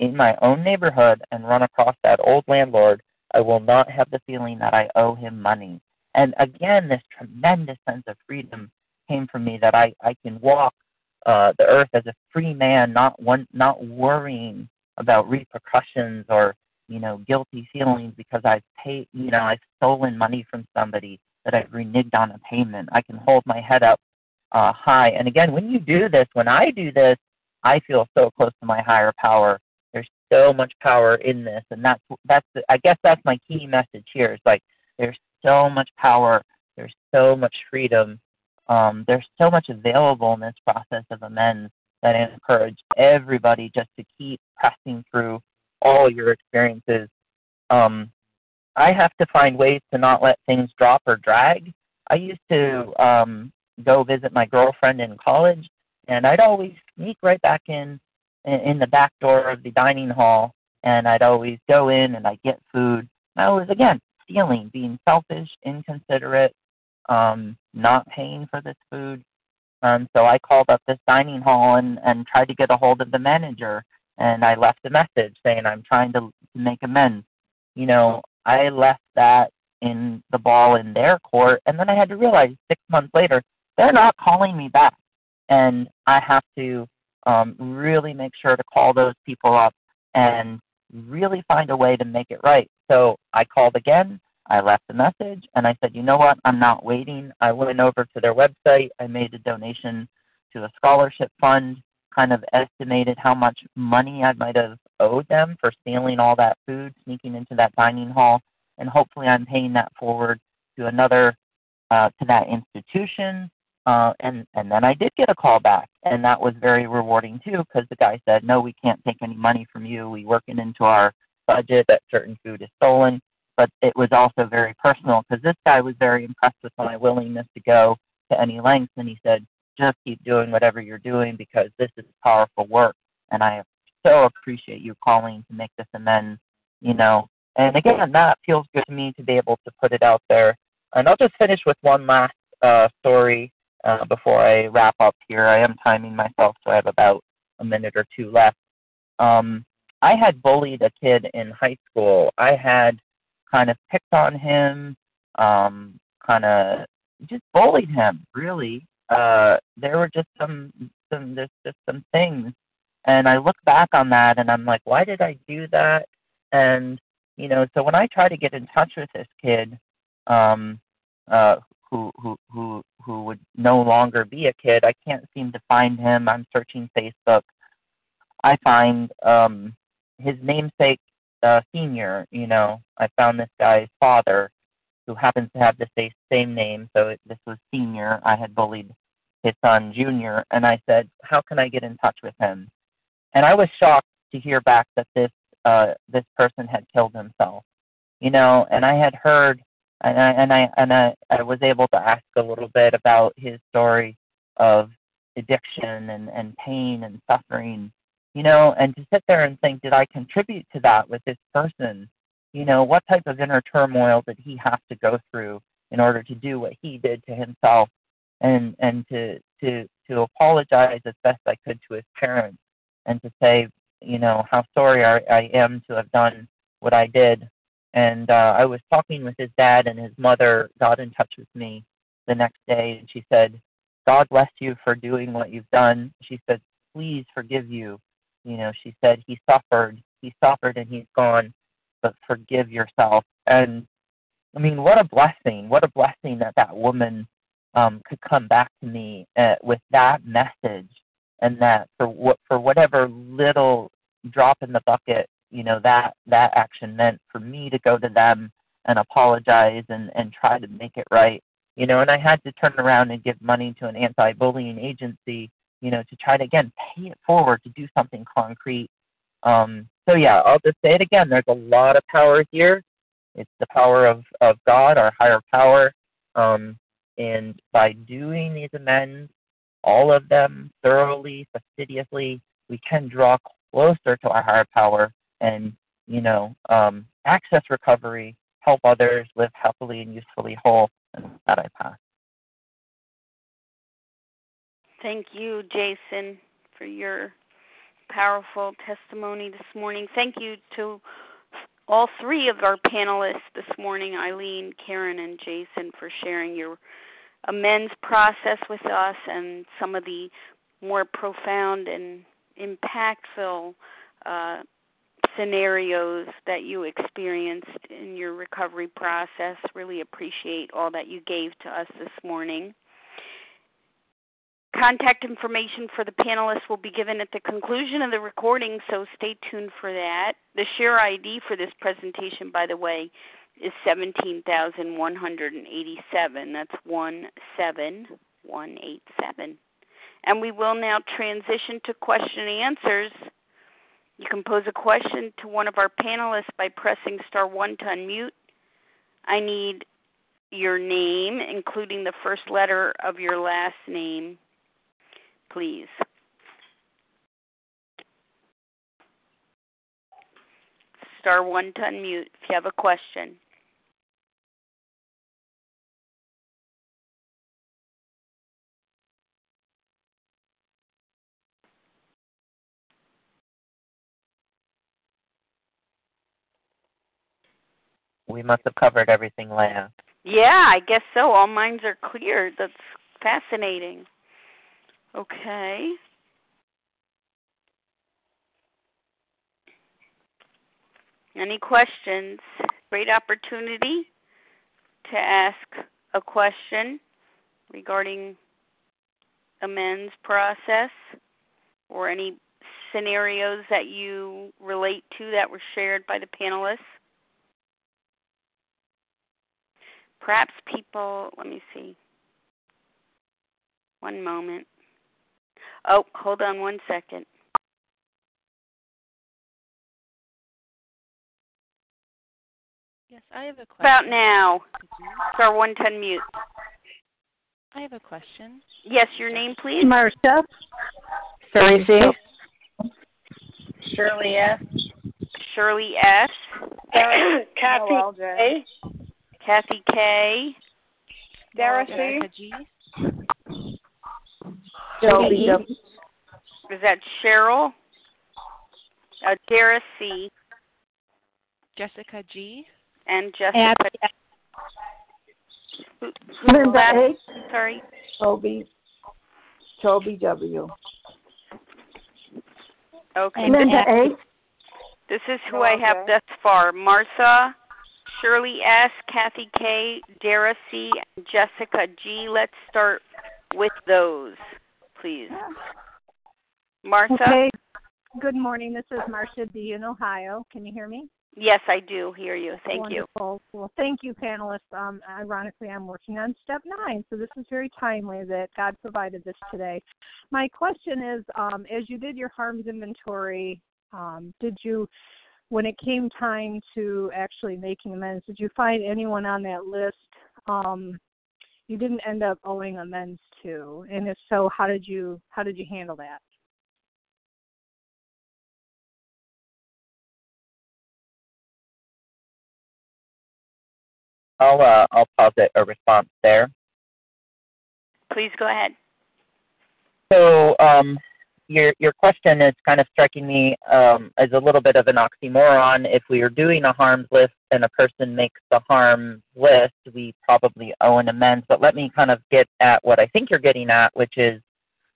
in my own neighborhood and run across that old landlord, I will not have the feeling that I owe him money. And again, this tremendous sense of freedom came from me that I can walk the earth as a free man, not worrying about repercussions or, you know, guilty feelings because I've paid, you know, I've stolen money from somebody, that I've reneged on a payment. I can hold my head up high. And again, when I do this, I feel so close to my higher power. There's so much power in this. And that's my key message here. It's like, there's so much power. There's so much freedom. There's so much available in this process of amends that I encourage everybody just to keep pressing through all your experiences. I have to find ways to not let things drop or drag. I used to go visit my girlfriend in college, and I'd always sneak right back in the back door of the dining hall, and I'd always go in and I'd get food. And I was, again, stealing, being selfish, inconsiderate, not paying for this food. So I called up this dining hall and tried to get a hold of the manager, and I left a message saying I'm trying to make amends. You know, I left that in the ball in their court, and then I had to realize 6 months later, they're not calling me back, and I have to really make sure to call those people up and really find a way to make it right. So I called again, I left a message, and I said, you know what, I'm not waiting. I went over to their website. I made a donation to a scholarship fund, kind of estimated how much money I might have owed them for stealing all that food, sneaking into that dining hall, and hopefully I'm paying that forward to another, to that institution. And then I did get a call back, and that was very rewarding too, because the guy said, no, we can't take any money from you. We work it into our budget that certain food is stolen. But it was also very personal, because this guy was very impressed with my willingness to go to any lengths. And he said, just keep doing whatever you're doing, because this is powerful work. And I so appreciate you calling to make this amends, you know. And again, that feels good to me to be able to put it out there. And I'll just finish with one last story before I wrap up here. I am timing myself, so I have about a minute or two left. I had bullied a kid in high school. I had kind of picked on him, kind of just bullied him, really. There were just some things. And I look back on that, and I'm like, why did I do that? And, you know, so when I try to get in touch with this kid, who would no longer be a kid, I can't seem to find him. I'm searching Facebook. I find his namesake senior. You know, I found this guy's father, who happens to have the same name. So this was senior. I had bullied his son, junior, and I said, "How can I get in touch with him?" And I was shocked to hear back that this person had killed himself. you know, and I had heard, and I was able to ask a little bit about his story of addiction and pain and suffering, you know, and to sit there and think, did I contribute to that with this person? You know, what type of inner turmoil did he have to go through in order to do what he did to himself, and to apologize as best I could to his parents and to say, you know, how sorry I am to have done what I did. And I was talking with his dad, and his mother got in touch with me the next day, and she said, God bless you for doing what you've done. She said, please forgive you. You know, she said, he suffered and he's gone, but forgive yourself. And I mean, what a blessing that woman could come back to me with that message, and that for whatever little drop in the bucket, you know, that action meant for me to go to them and apologize and try to make it right. You know, and I had to turn around and give money to an anti-bullying agency, you know, to try to, again, pay it forward to do something concrete. So, yeah, I'll just say it again. There's a lot of power here. It's the power of God, our higher power. And by doing these amends, all of them thoroughly, fastidiously, we can draw closer to our higher power and, you know, access recovery, help others live happily and usefully whole. And with that, I pass. Thank you, Jason, for your powerful testimony this morning. Thank you to all three of our panelists this morning, Eileen, Karen, and Jason, for sharing your amends process with us and some of the more profound and impactful scenarios that you experienced in your recovery process. Really appreciate all that you gave to us this morning. Contact information for the panelists will be given at the conclusion of the recording, so stay tuned for that. The share ID for this presentation, by the way, is 17,187. That's 17187. And we will now transition to question and answers. You can pose a question to one of our panelists by pressing *1 to unmute. I need your name, including the first letter of your last name, please. *1 to unmute if you have a question. We must have covered everything, Leah. Yeah, I guess so. All minds are cleared. That's fascinating. Okay. Any questions? Great opportunity to ask a question regarding amends process or any scenarios that you relate to that were shared by the panelists. Perhaps people, let me see. One moment. Oh, hold on one second. Yes, I have a question. About now. *1 to unmute. I have a question. Yes, your name, please. Marcia. Sorry, Z. Shirley S. Shirley S. Kathy A. Kathy K. Dara C. Is that Cheryl? Dara C. Jessica G. And Jessica. Who last? Sorry. Toby W. Okay. Linda A. This is who I have thus far. Martha, Shirley S., Kathy K., Dara C., and Jessica G. Let's start with those, please. Martha? Okay. Good morning. This is Marcia D. in Ohio. Can you hear me? Yes, I do hear you. Thank you. Wonderful. Well, thank you, panelists. Ironically, I'm working on step 9, so this is very timely that God provided this today. My question is, as you did your harms inventory, did you when it came time to actually making amends, did you find anyone on that list you didn't end up owing amends to? And if so, how did you handle that? I'll pause at a response there. Please go ahead. So your question is kind of striking me as a little bit of an oxymoron. If we are doing a harms list and a person makes the harms list, we probably owe an amends. But let me kind of get at what I think you're getting at, which is,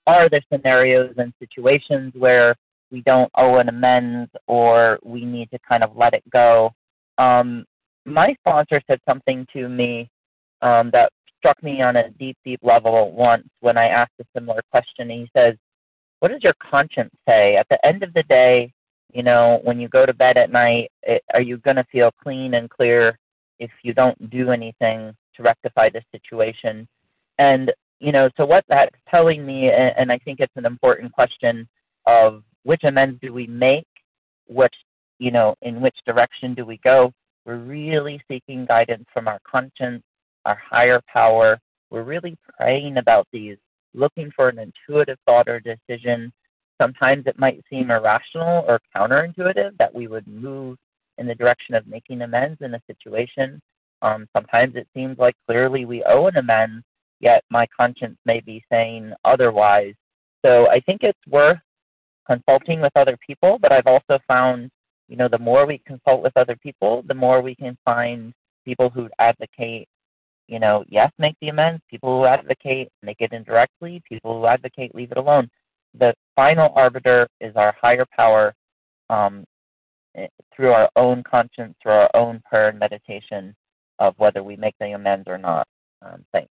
are there scenarios and situations where we don't owe an amends or we need to kind of let it go? My sponsor said something to me that struck me on a deep, deep level once when I asked a similar question. And he says, what does your conscience say? At the end of the day, you know, when you go to bed at night, are you going to feel clean and clear if you don't do anything to rectify this situation? And, you know, so what that's telling me, and I think it's an important question of which amends do we make, which, you know, in which direction do we go? We're really seeking guidance from our conscience, our higher power. We're really praying about these, looking for an intuitive thought or decision. Sometimes it might seem irrational or counterintuitive that we would move in the direction of making amends in a situation. Sometimes it seems like clearly we owe an amends, yet my conscience may be saying otherwise. So I think it's worth consulting with other people, but I've also found, you know, the more we consult with other people, the more we can find people who advocate, you know, yes, make the amends, people who advocate make it indirectly, people who advocate leave it alone. The final arbiter is our higher power through our own conscience, through our own prayer and meditation of whether we make the amends or not. Thanks.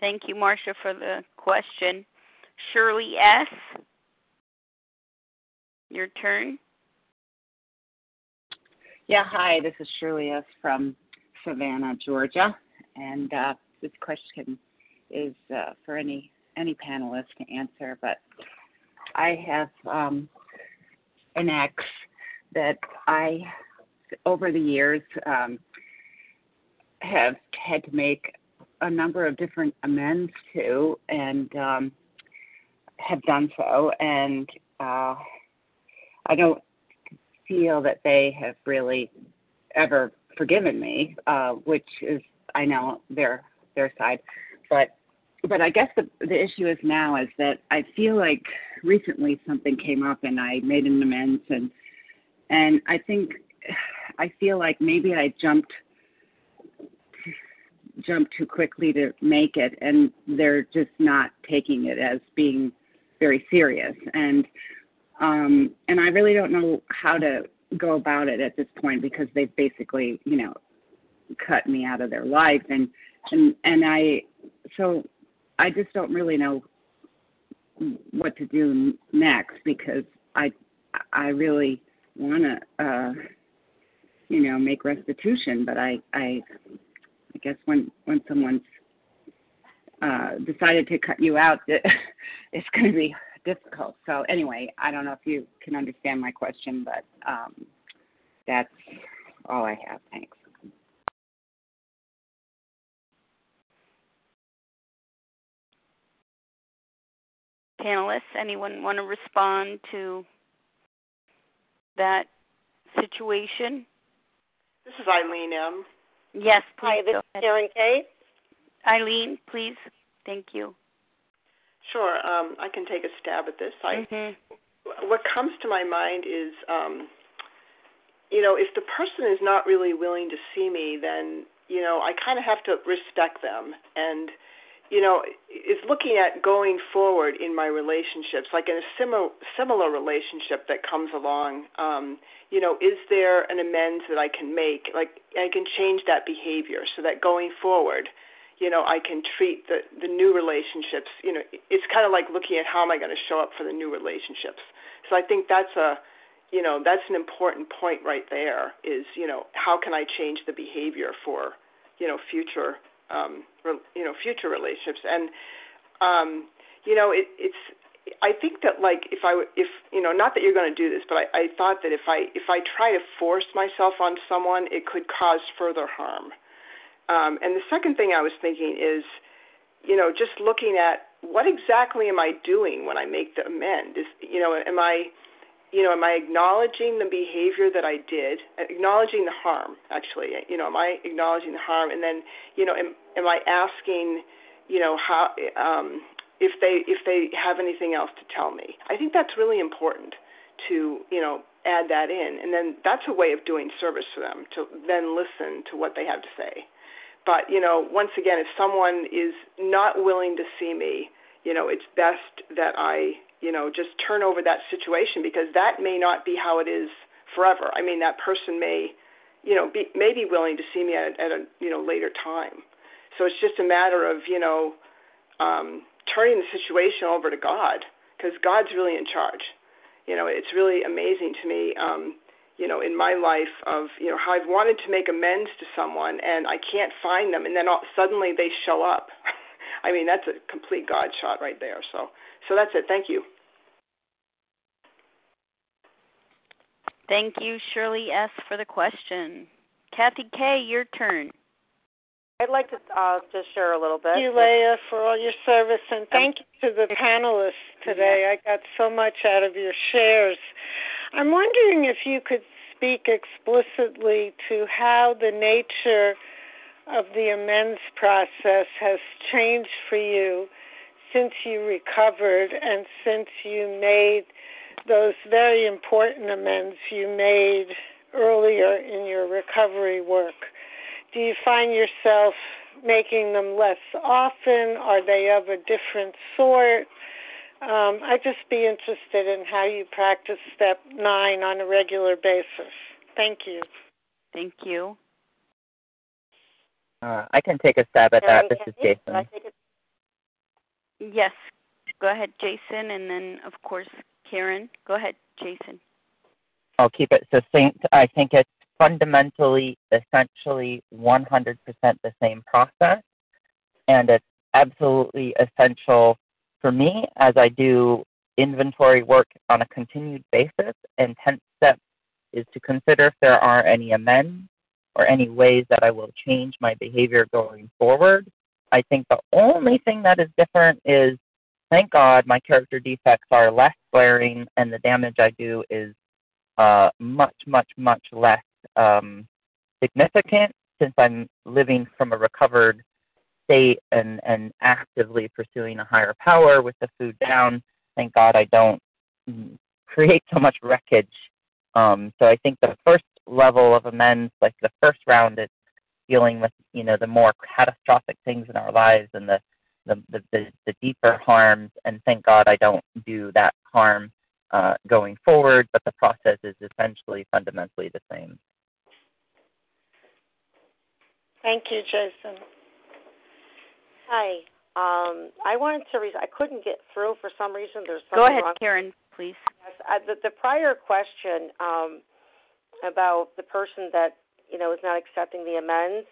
Thank you, Marcia, for the question. Shirley S., your turn. Yeah, hi, this is Shirley S. from Savannah, Georgia, and this question is for any panelist to answer, but I have an ex that I, over the years, have had to make a number of different amends to, and have done so, and I don't feel that they have really ever forgiven me, which is, I know, their side. But I guess the issue is now is that I feel like recently something came up and I made an amends, and I think I feel like maybe I jumped too quickly to make it, and they're just not taking it as being very serious, and I really don't know how to go about it at this point, because they've basically, you know, cut me out of their life, and I, so I just don't really know what to do next, because I really want to, you know, make restitution, but I guess when someone's decided to cut you out, it's going to be difficult. So anyway, I don't know if you can understand my question, but that's all I have. Thanks. Panelists, anyone want to respond to that situation? This is Eileen M. Yes, please. Hi, this is Karen K. Eileen, please. Thank you. Sure, I can take a stab at this. What comes to my mind is, you know, if the person is not really willing to see me, then, you know, I kind of have to respect them. And, you know, it's looking at going forward in my relationships, like in a similar relationship that comes along, you know, is there an amends that I can make? Like, I can change that behavior so that going forward, you know, I can treat the new relationships, you know, it's kind of like looking at how am I going to show up for the new relationships. So I think that's you know, that's an important point right there is, you know, how can I change the behavior for, you know, future relationships. And, you know, I think that, like, if I, if, you know, not that you're going to do this, but I thought that if I try to force myself on someone, it could cause further harm. And the second thing I was thinking is, you know, just looking at what exactly am I doing when I make the amend? Is, you know, am I acknowledging the behavior that I did, acknowledging the harm, actually? You know, am I acknowledging the harm? And then, you know, am I asking, you know, how if they have anything else to tell me? I think that's really important to, you know, add that in. And then that's a way of doing service to them, to then listen to what they have to say. But, you know, once again, if someone is not willing to see me, you know, it's best that I, you know, just turn over that situation, because that may not be how it is forever. I mean, that person may, you know, may be willing to see me at a you know, later time. So it's just a matter of, you know, turning the situation over to God, because God's really in charge. You know, it's really amazing to me, you know, in my life of, you know, how I've wanted to make amends to someone and I can't find them, and then suddenly they show up. I mean, that's a complete God shot right there. So that's it. Thank you. Thank you, Shirley S., for the question. Kathy K., your turn. I'd like to just share a little bit. Thank you, Leah, for all your service, and thank you to the panelists today. Yeah. I got so much out of your shares. I'm wondering if you could speak explicitly to how the nature of the amends process has changed for you since you recovered and since you made those very important amends you made earlier in your recovery work. Do you find yourself making them less often? Are they of a different sort? I'd just be interested in how you practice step 9 on a regular basis. Thank you. Thank you. I can take a stab at that. This is Jason. Yes. Go ahead, Jason, and then, of course, Karen. Go ahead, Jason. I'll keep it succinct. I think it's fundamentally, essentially 100% the same process, and it's absolutely essential for me, as I do inventory work on a continued basis. And 10th step is to consider if there are any amends or any ways that I will change my behavior going forward. I think the only thing that is different is, thank God, my character defects are less glaring, and the damage I do is much, much, much less significant, since I'm living from a recovered state and actively pursuing a higher power with the food down. Thank God I don't create so much wreckage. So I think the first level of amends, like the first round, is dealing with, you know, the more catastrophic things in our lives and the deeper harms. And thank God I don't do that harm going forward. But the process is essentially fundamentally the same. Thank you, Jason. Hi. I wanted to I couldn't get through for some reason. There's something wrong. Go ahead, Karen, please. Yes, the prior question about the person that, you know, is not accepting the amends,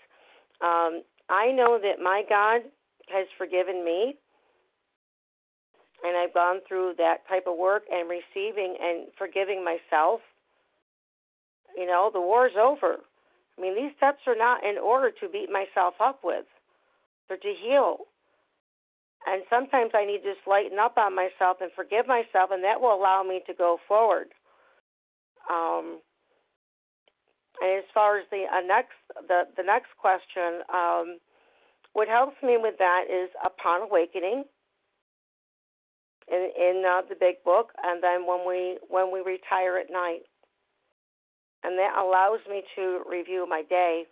I know that my God has forgiven me, and I've gone through that type of work and receiving and forgiving myself. You know, the war's over. I mean, these steps are not in order to beat myself up with. Or to heal. And sometimes I need to just lighten up on myself and forgive myself, and that will allow me to go forward. And as far as the next question, what helps me with that is upon awakening in the big book, and then when we retire at night. And that allows me to review my day.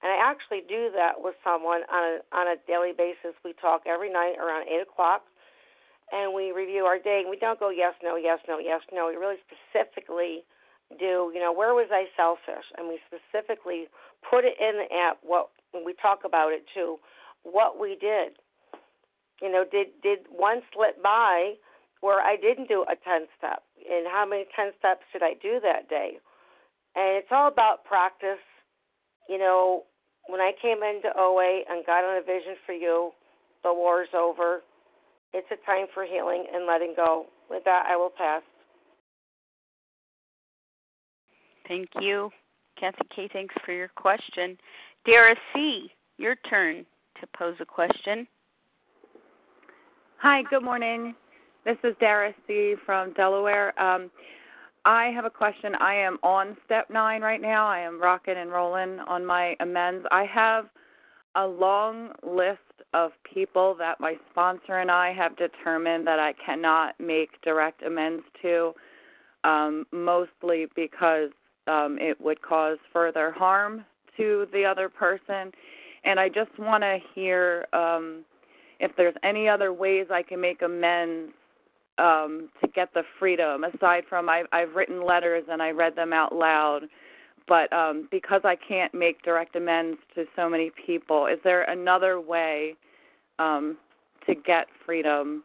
And I actually do that with someone on a daily basis. We talk every night around 8 o'clock, and we review our day. And we don't go yes, no, yes, no, yes, no. We really specifically do, you know, where was I selfish? And we specifically put it in the app, and we talk about it too, what we did. You know, did one slip by where I didn't do a 10-step? And how many 10 steps did I do that day? And it's all about practice. You know, when I came into OA and got on A Vision for You, the war is over. It's a time for healing and letting go. With that, I will pass. Thank you. Kathy K., thanks for your question. Dara C., your turn to pose a question. Hi, good morning. This is Dara C. from Delaware. I have a question. I am on step 9 right now. I am rocking and rolling on my amends. I have a long list of people that my sponsor and I have determined that I cannot make direct amends to, mostly because it would cause further harm to the other person. And I just want to hear if there's any other ways I can make amends to get the freedom, aside from I've written letters and I read them out loud. But because I can't make direct amends to so many people, is there another way to get freedom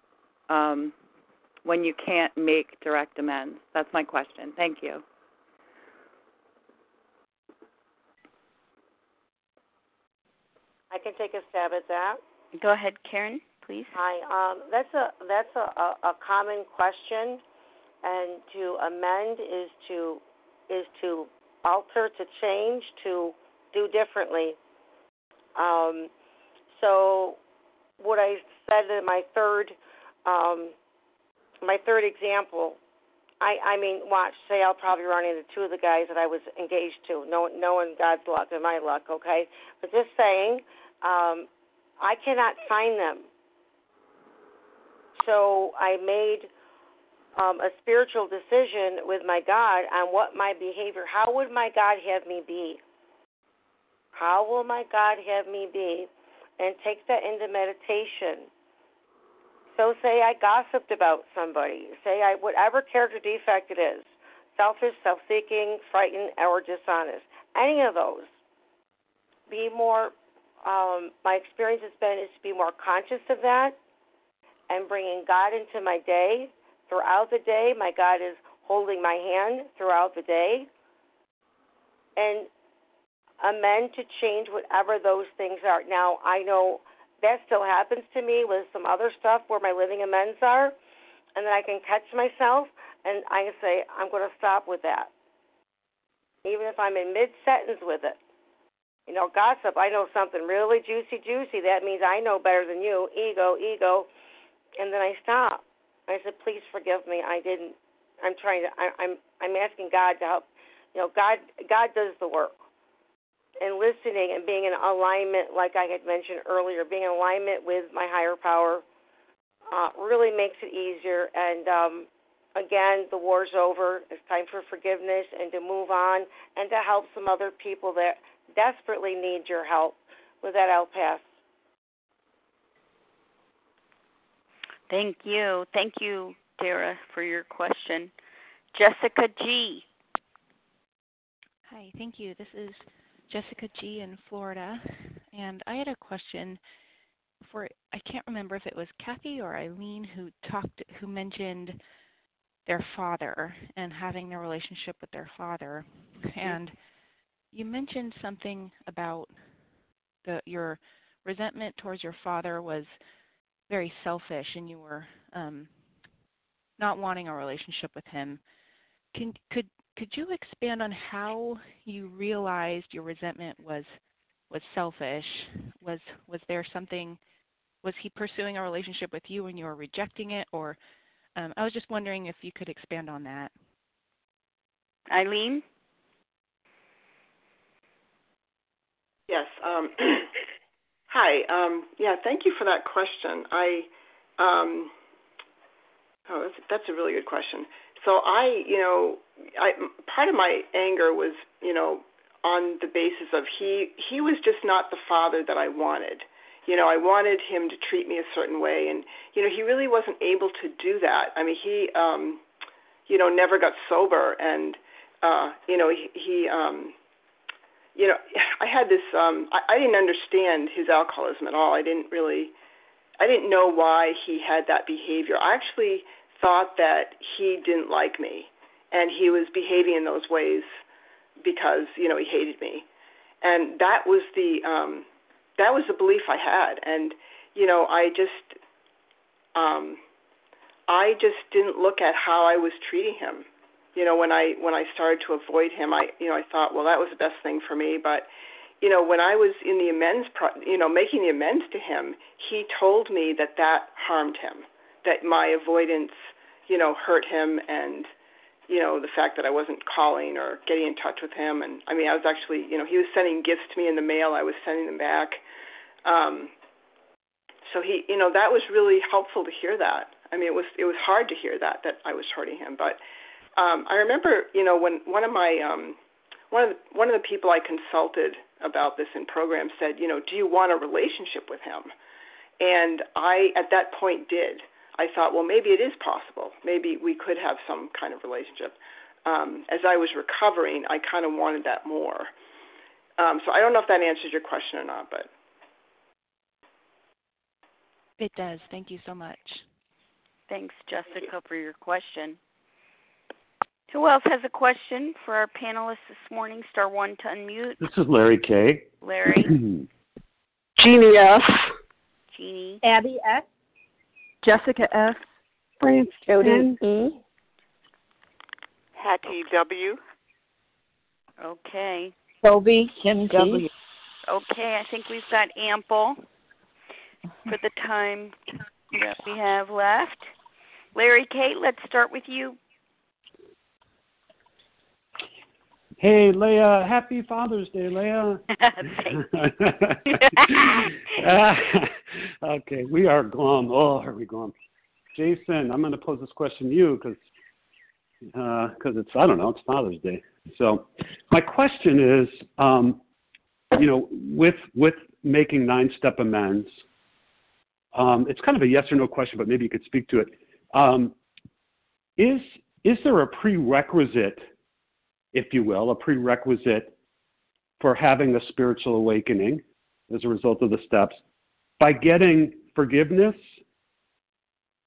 when you can't make direct amends? That's my question. Thank you. I can take a stab at that. Go ahead, Karen, please. Hi. That's a common question, and to amend is to alter, to change, to do differently. So what I said in my third example, say I'll probably run into two of the guys that I was engaged to. No one, God's luck and my luck, okay? But just saying, I cannot sign them. So I made a spiritual decision with my God on what my behavior, how would my God have me be? How will my God have me be? And take that into meditation. So say I gossiped about somebody. Say I, whatever character defect it is, selfish, self-seeking, frightened, or dishonest, any of those. Be more, my experience has been is to be more conscious of that and bringing God into my day. Throughout the day, my God is holding my hand throughout the day. And amend to change whatever those things are. Now, I know that still happens to me with some other stuff where my living amends are, and then I can catch myself, and I can say, I'm going to stop with that. Even if I'm in mid-sentence with it. You know, gossip, I know something really juicy. That means I know better than you. Ego. And then I stop. I said, please forgive me. I didn't. I'm trying to. I'm asking God to help. You know, God does the work. And listening and being in alignment, like I had mentioned earlier, being in alignment with my higher power really makes it easier. And again, the war's over. It's time for forgiveness and to move on and to help some other people that desperately need your help. With that, I'll pass. Thank you. Thank you, Dara, for your question. Jessica G. Hi, thank you. This is Jessica G. in Florida, and I had a question for, I can't remember if it was Kathy or Eileen who mentioned their father and having their relationship with their father. And you mentioned something about your resentment towards your father was very selfish, and you were not wanting a relationship with him. Could you expand on how you realized your resentment was selfish? Was there something? Was he pursuing a relationship with you, and you were rejecting it? Or I was just wondering if you could expand on that. Eileen? Yes. Hi. Thank you for that question. That's a really good question. So part of my anger was, on the basis of he was just not the father that I wanted. I wanted him to treat me a certain way, and, he really wasn't able to do that. I mean, he, never got sober, and, I had this, I didn't understand his alcoholism at all. I didn't know why he had that behavior. I actually thought that he didn't like me, and he was behaving in those ways because, he hated me. And that was the belief I had. And, I just didn't look at how I was treating him. you know, when I started to avoid him, I thought, well, that was the best thing for me. But, you know, when I was in the amends, making the amends to him, he told me that harmed him, that my avoidance, you know, hurt him, and, you know, the fact that I wasn't calling or getting in touch with him. And, I mean, I was actually, you know, he was sending gifts to me in the mail. I was sending them back. So he, you know, that was really helpful to hear that. I mean, it was hard to hear that I was hurting him. But I remember, you know, when one of my one of the people I consulted about this in program said, you know, do you want a relationship with him? And I, at that point, did. I thought, well, maybe it is possible. Maybe we could have some kind of relationship. As I was recovering, I kind of wanted that more. So I don't know if that answers your question or not, but. It does. Thank you so much. Thanks, Jessica, for your question. Who else has a question for our panelists this morning? Star 1 to unmute. This is Larry K. Larry. Jeannie F. Jeannie. Abby F. Jessica F. France Jody E. Hattie W. Okay. Toby Kim W. Okay, I think we've got ample for the time that we have left. Larry Kate, let's start with you. Hey, Leah, happy Father's Day, Leah. Okay, we are glum. Oh, are we glum? Jason, I'm going to pose this question to you because it's, I don't know, it's Father's Day. So my question is, you know, with making 9-step amends, it's kind of a yes or no question, but maybe you could speak to it. Is there a prerequisite, if you will, a prerequisite for having a spiritual awakening as a result of the steps by getting forgiveness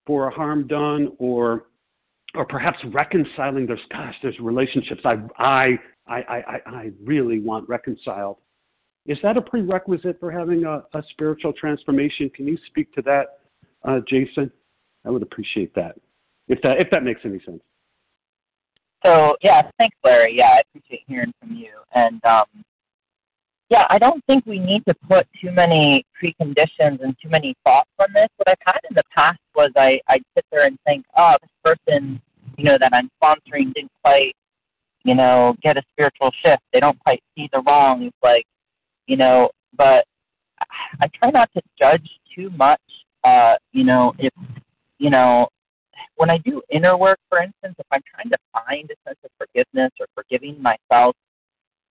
for a harm done or perhaps reconciling there's relationships I really want reconciled. Is that a prerequisite for having a spiritual transformation? Can you speak to that, Jason? I would appreciate that, if that makes any sense. So, yeah, thanks, Larry. Yeah, I appreciate hearing from you. And, yeah, I don't think we need to put too many preconditions and too many thoughts on this. What I've had in the past was I'd sit there and think, oh, this person, you know, that I'm sponsoring didn't quite, you know, get a spiritual shift. They don't quite see the wrong. It's like, you know, but I try not to judge too much, you know, if, you know, when I do inner work, for instance, if I'm trying to find a sense of forgiveness or forgiving myself,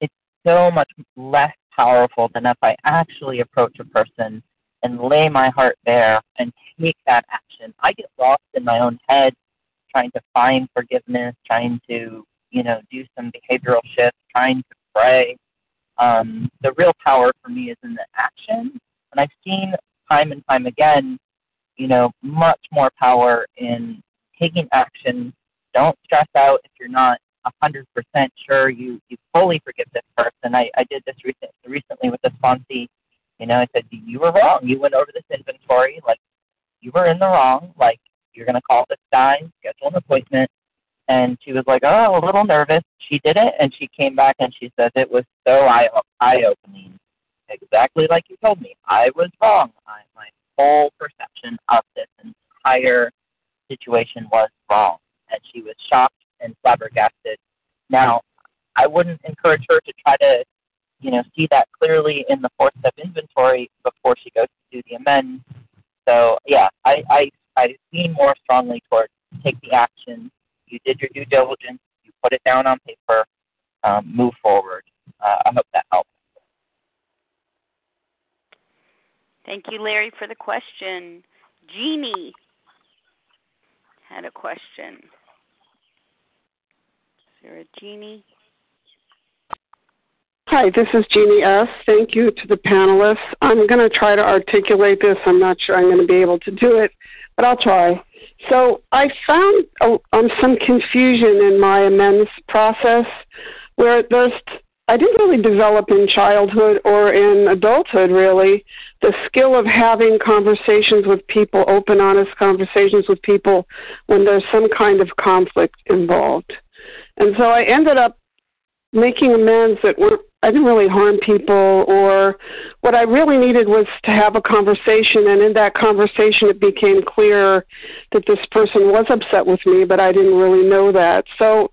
it's so much less powerful than if I actually approach a person and lay my heart bare and take that action. I get lost in my own head trying to find forgiveness, trying to, you know, do some behavioral shifts, trying to pray. The real power for me is in the action. And I've seen time and time again, you know, much more power in taking action. Don't stress out if you're not 100% sure you fully forgive this person. I did this recently with a sponsee. You know, I said, you were wrong. You went over this inventory. Like, you were in the wrong. Like, you're going to call this guy, schedule an appointment. And she was like, oh, a little nervous. She did it, and she came back, and she says, it was so eye-opening. Exactly like you told me. I was wrong. My whole perception of this entire situation was wrong, and she was shocked and flabbergasted. Now, I wouldn't encourage her to try to, you know, see that clearly in the 4-step inventory before she goes to do the amends. So, yeah, I lean more strongly towards take the action. You did your due diligence. You put it down on paper. Move forward. I hope that helps. Thank you, Larry, for the question. Jeannie had a question. Is there a Jeannie? Hi, this is Jeannie S. Thank you to the panelists. I'm going to try to articulate this. I'm not sure I'm going to be able to do it, but I'll try. So I found some confusion in my amends process where I didn't really develop in childhood or in adulthood, really, the skill of having conversations with people, open, honest conversations with people when there's some kind of conflict involved. And so I ended up making amends that were, I didn't really harm people, or what I really needed was to have a conversation. And in that conversation, it became clear that this person was upset with me, but I didn't really know that. So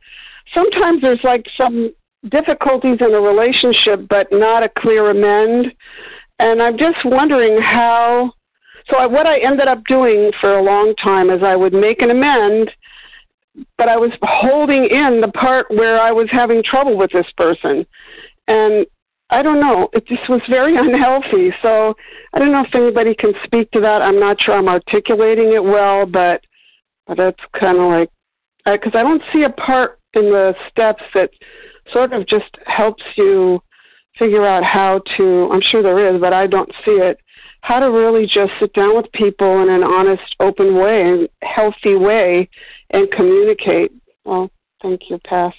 sometimes there's like some difficulties in a relationship, but not a clear amend. And I'm just wondering how, what I ended up doing for a long time is I would make an amend, but I was holding in the part where I was having trouble with this person. And I don't know, it just was very unhealthy. So I don't know if anybody can speak to that. I'm not sure I'm articulating it well, but that's kind of like, because I don't see a part in the steps that sort of just helps you figure out how to, I'm sure there is, but I don't see it, how to really just sit down with people in an honest, open way and healthy way and communicate. Well, thank you. Pass.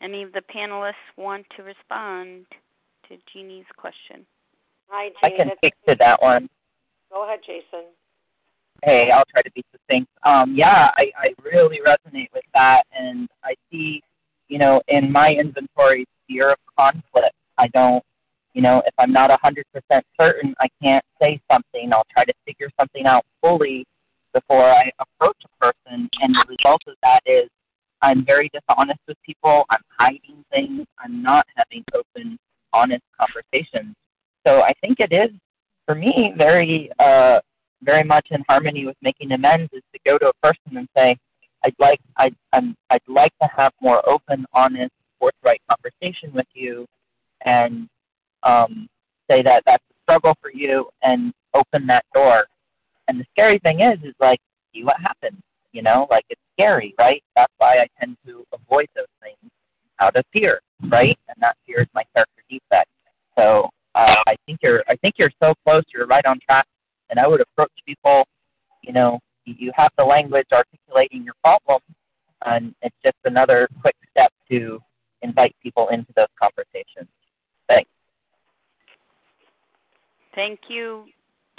Any of the panelists want to respond to Jeannie's question? Hi, Jeannie. I can speak to that one. Go ahead, Jason. Hey, I'll try to be succinct. I really resonate with that, and I see, in my inventory, fear of conflict. I don't, if I'm not 100% certain, I can't say something. I'll try to figure something out fully before I approach a person, and the result of that is I'm very dishonest with people. I'm hiding things. I'm not having open, honest conversations. So I think it is, for me, very much in harmony with making amends is to go to a person and say, I'd like to have more open, honest, forthright conversation with you, and say that that's a struggle for you, and open that door. And the scary thing is like, see what happens. It's scary, right? That's why I tend to avoid those things out of fear, right? And that fear is my character defect. So I think you're so close. You're right on track. And I would approach people, you have the language articulating your problem, and it's just another quick step to invite people into those conversations. Thanks. Thank you,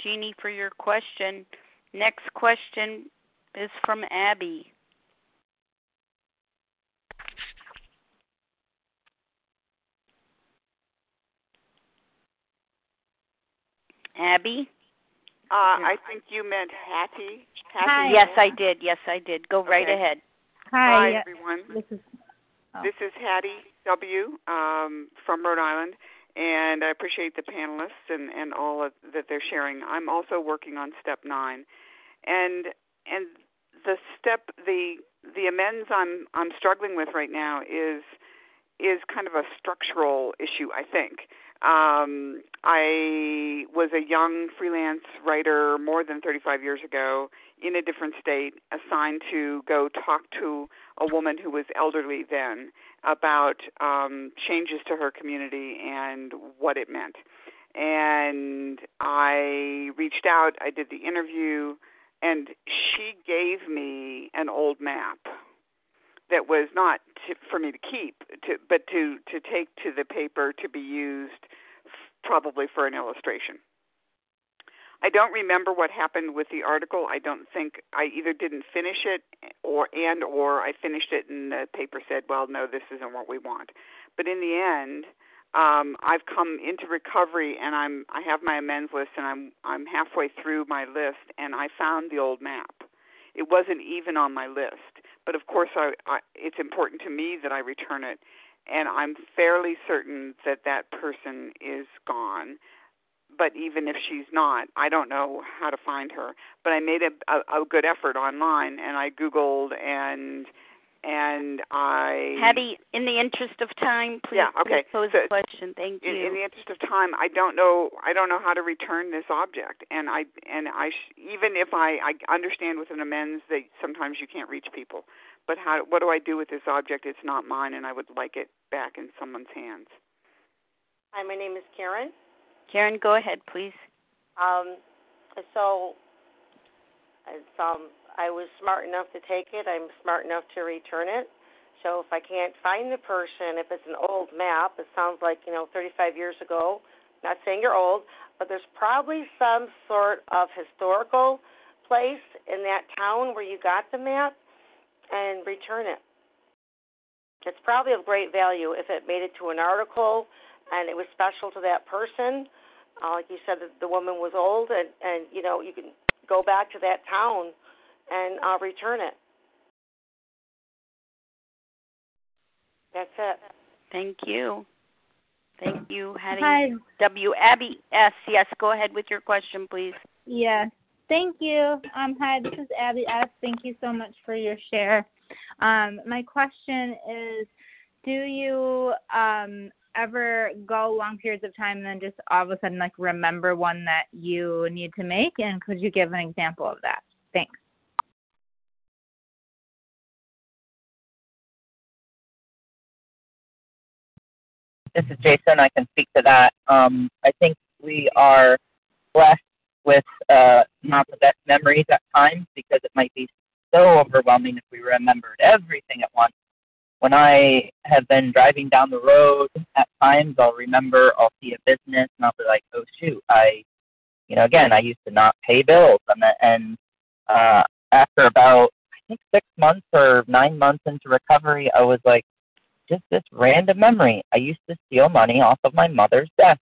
Jeannie, for your question. Next question is from Abby. Abby? I think you meant Hattie. Hi. Yes, I did. Go right ahead. Hi, everyone. This is Hattie W. From Rhode Island, and I appreciate the panelists and all of that they're sharing. I'm also working on step 9, and the amends I'm struggling with right now is kind of a structural issue, I think. I was a young freelance writer more than 35 years ago in a different state, assigned to go talk to a woman who was elderly then about changes to her community and what it meant. And I reached out, I did the interview, and she gave me an old map that was not for me to keep, but to take to the paper to be used probably for an illustration. I don't remember what happened with the article. I don't think I either didn't finish it or I finished it and the paper said, well, no, this isn't what we want. But in the end, I've come into recovery and I have my amends list and I'm halfway through my list and I found the old map. It wasn't even on my list. But, of course, it's important to me that I return it, and I'm fairly certain that person is gone. But even if she's not, I don't know how to find her. But I made a good effort online, and I Googled, and I... Hattie, in the interest of time, please pose a question. Thank you. In the interest of time, I don't know how to return this object. Even if I understand with an amends that sometimes you can't reach people, but what do I do with this object? It's not mine, and I would like it back in someone's hands. Hi, my name is Karen. Karen, go ahead, please. I was smart enough to take it. I'm smart enough to return it. So if I can't find the person, if it's an old map, it sounds like, 35 years ago, not saying you're old, but there's probably some sort of historical place in that town where you got them at and return it. It's probably of great value if it made it to an article and it was special to that person. Like you said, the woman was old, and you know, you can go back to that town and return it. That's it. Thank you. Thank you, Hattie. Hi. W. Abby S. Yes, go ahead with your question, please. Yes. Yeah. Thank you. Hi, this is Abby S. Thank you so much for your share. My question is, do you ever go long periods of time and then just all of a sudden, like, remember one that you need to make? And could you give an example of that? Thanks. This is Jason. I can speak to that. I think we are blessed with not the best memories at times because it might be so overwhelming if we remembered everything at once. When I have been driving down the road, at times I'll see a business and I'll be like, oh shoot, I used to not pay bills. And after about, I think 6 months or 9 months into recovery, I was like, just this random memory. I used to steal money off of my mother's desk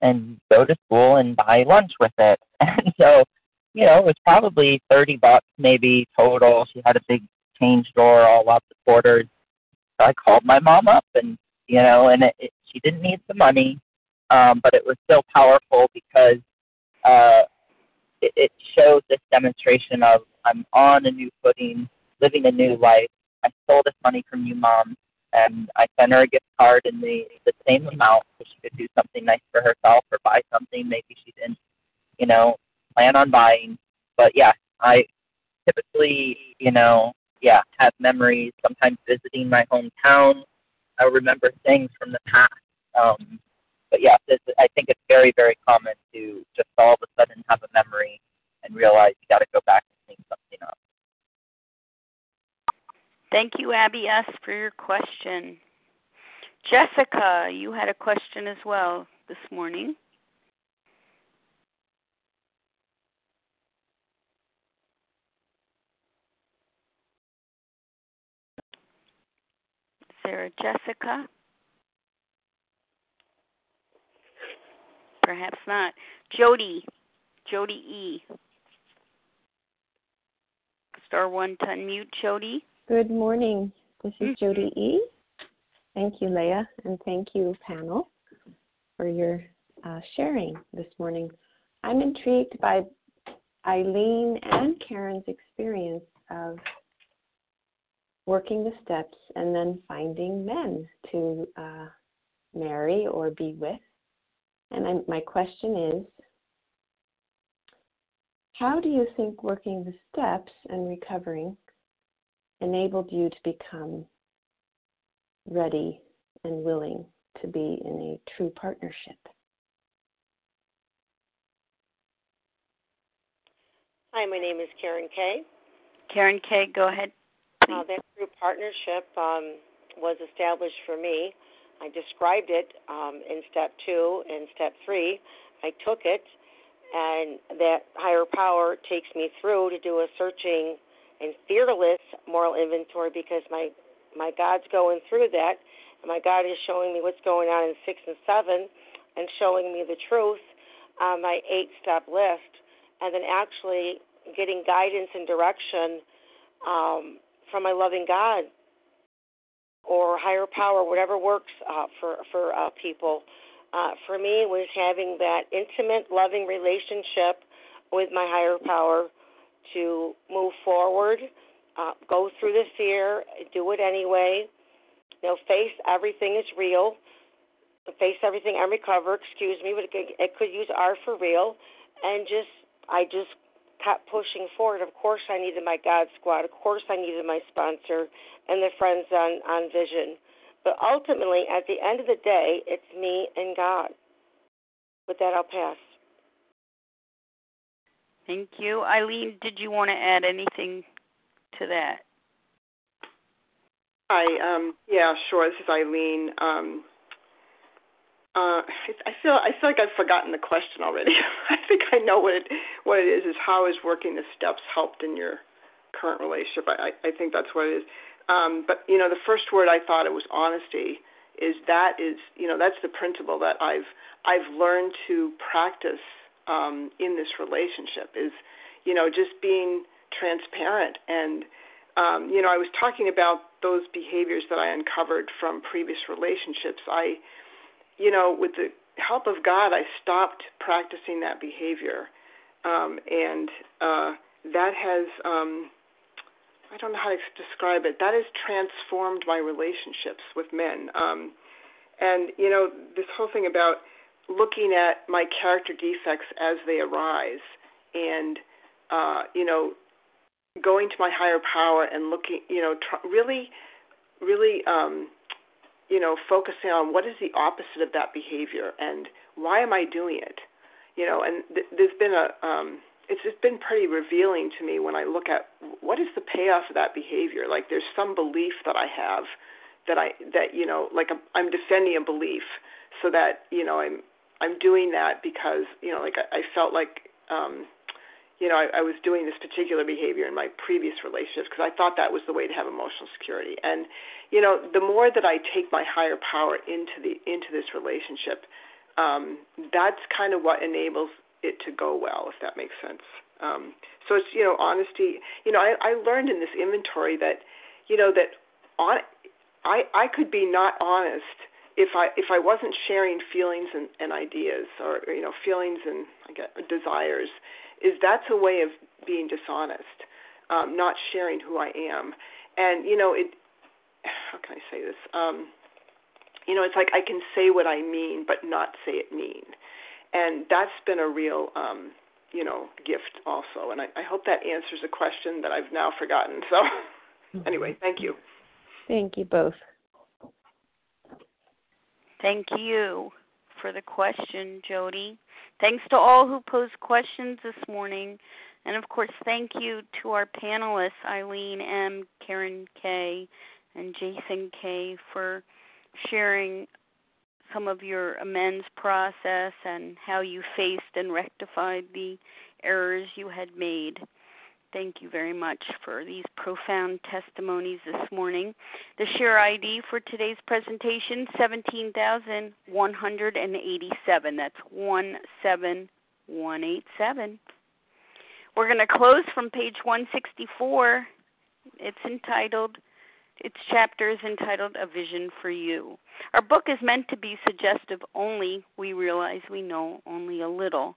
and go to school and buy lunch with it. And so, it was probably $30 maybe total. She had a big change drawer, all lots of quarters. So I called my mom up and, she didn't need the money, but it was still powerful because it showed this demonstration of I'm on a new footing, living a new life. I stole this money from you, Mom. And I sent her a gift card in the same amount so she could do something nice for herself or buy something maybe she didn't, plan on buying. But, yeah, I typically, have memories, sometimes visiting my hometown. I remember things from the past. But, yeah, I think it's very, very common to just all of a sudden have a memory and realize you got to go back and think something up. Thank you, Abby S., for your question. Jessica, you had a question as well this morning. Is there a Jessica? Perhaps not. Jody E. Star 1 to unmute, Jody. Good morning. This is Jody E. Thank you, Leah, and thank you, panel, for your sharing this morning. I'm intrigued by Eileen and Karen's experience of working the steps and then finding men to marry or be with. And my question is, how do you think working the steps and recovering enabled you to become ready and willing to be in a true partnership? Hi, my name is Karen K. Karen K., go ahead. That true partnership was established for me. I described it in step 2 and step 3. I took it, and that higher power takes me through to do a searching and fearless moral inventory, because my God's going through that, and my God is showing me what's going on in 6 and 7 and showing me the truth on my 8-step list, and then actually getting guidance and direction from my loving God or higher power, whatever works for people. For me, it was having that intimate, loving relationship with my higher power to move forward, go through the fear, do it anyway, face everything is real, face everything and recover, but it could use R for real, and I just kept pushing forward. Of course I needed my God squad, of course I needed my sponsor and the friends on Vision, but ultimately at the end of the day, it's me and God. With that, I'll pass. Thank you. Eileen, did you want to add anything to that? Hi. Yeah, sure. This is Eileen. I feel like I've forgotten the question already. I think I know what it is how is working the steps helped in your current relationship. I think that's what it is. But you know, the first word I thought it was honesty. That's the principle that I've learned to practice in this relationship is, you know, just being transparent. And you know, I was talking about those behaviors that I uncovered from previous relationships. You know, with the help of God, I stopped practicing that behavior. That has, I don't know how to describe it, that has transformed my relationships with men. And, you know, this whole thing about looking at my character defects as they arise and, you know, going to my higher power and looking, you know, you know, focusing on what is the opposite of that behavior and why am I doing it? You know, and there's been it's just been pretty revealing to me when I look at what is the payoff of that behavior. Like there's some belief that I have that you know, like I'm defending a belief so that, you know, I'm doing that because, you know, like I felt like, you know, I was doing this particular behavior in my previous relationships because I thought that was the way to have emotional security. And, you know, the more that I take my higher power into this relationship, that's kind of what enables it to go well, if that makes sense. So it's, you know, honesty. You know, I learned in this inventory that, you know, that I could be not honest if I wasn't sharing feelings and ideas or, you know, feelings and I guess, desires. Is that's a way of being dishonest, not sharing who I am. And, you know, how can I say this? You know, it's like I can say what I mean but not say it mean. And that's been a real, you know, gift also. And I hope that answers a question that I've now forgotten. So anyway, thank you. Thank you both. Thank you for the question, Jody. Thanks to all who posed questions this morning. And, of course, thank you to our panelists, Eileen M., Karen K., and Jason K., for sharing some of your amends process and how you faced and rectified the errors you had made. Thank you very much for these profound testimonies this morning. The share ID for today's presentation, 17,187. That's 17187. We're going to close from page 164. Its chapter is entitled A Vision for You. Our book is meant to be suggestive only. We realize we know only a little.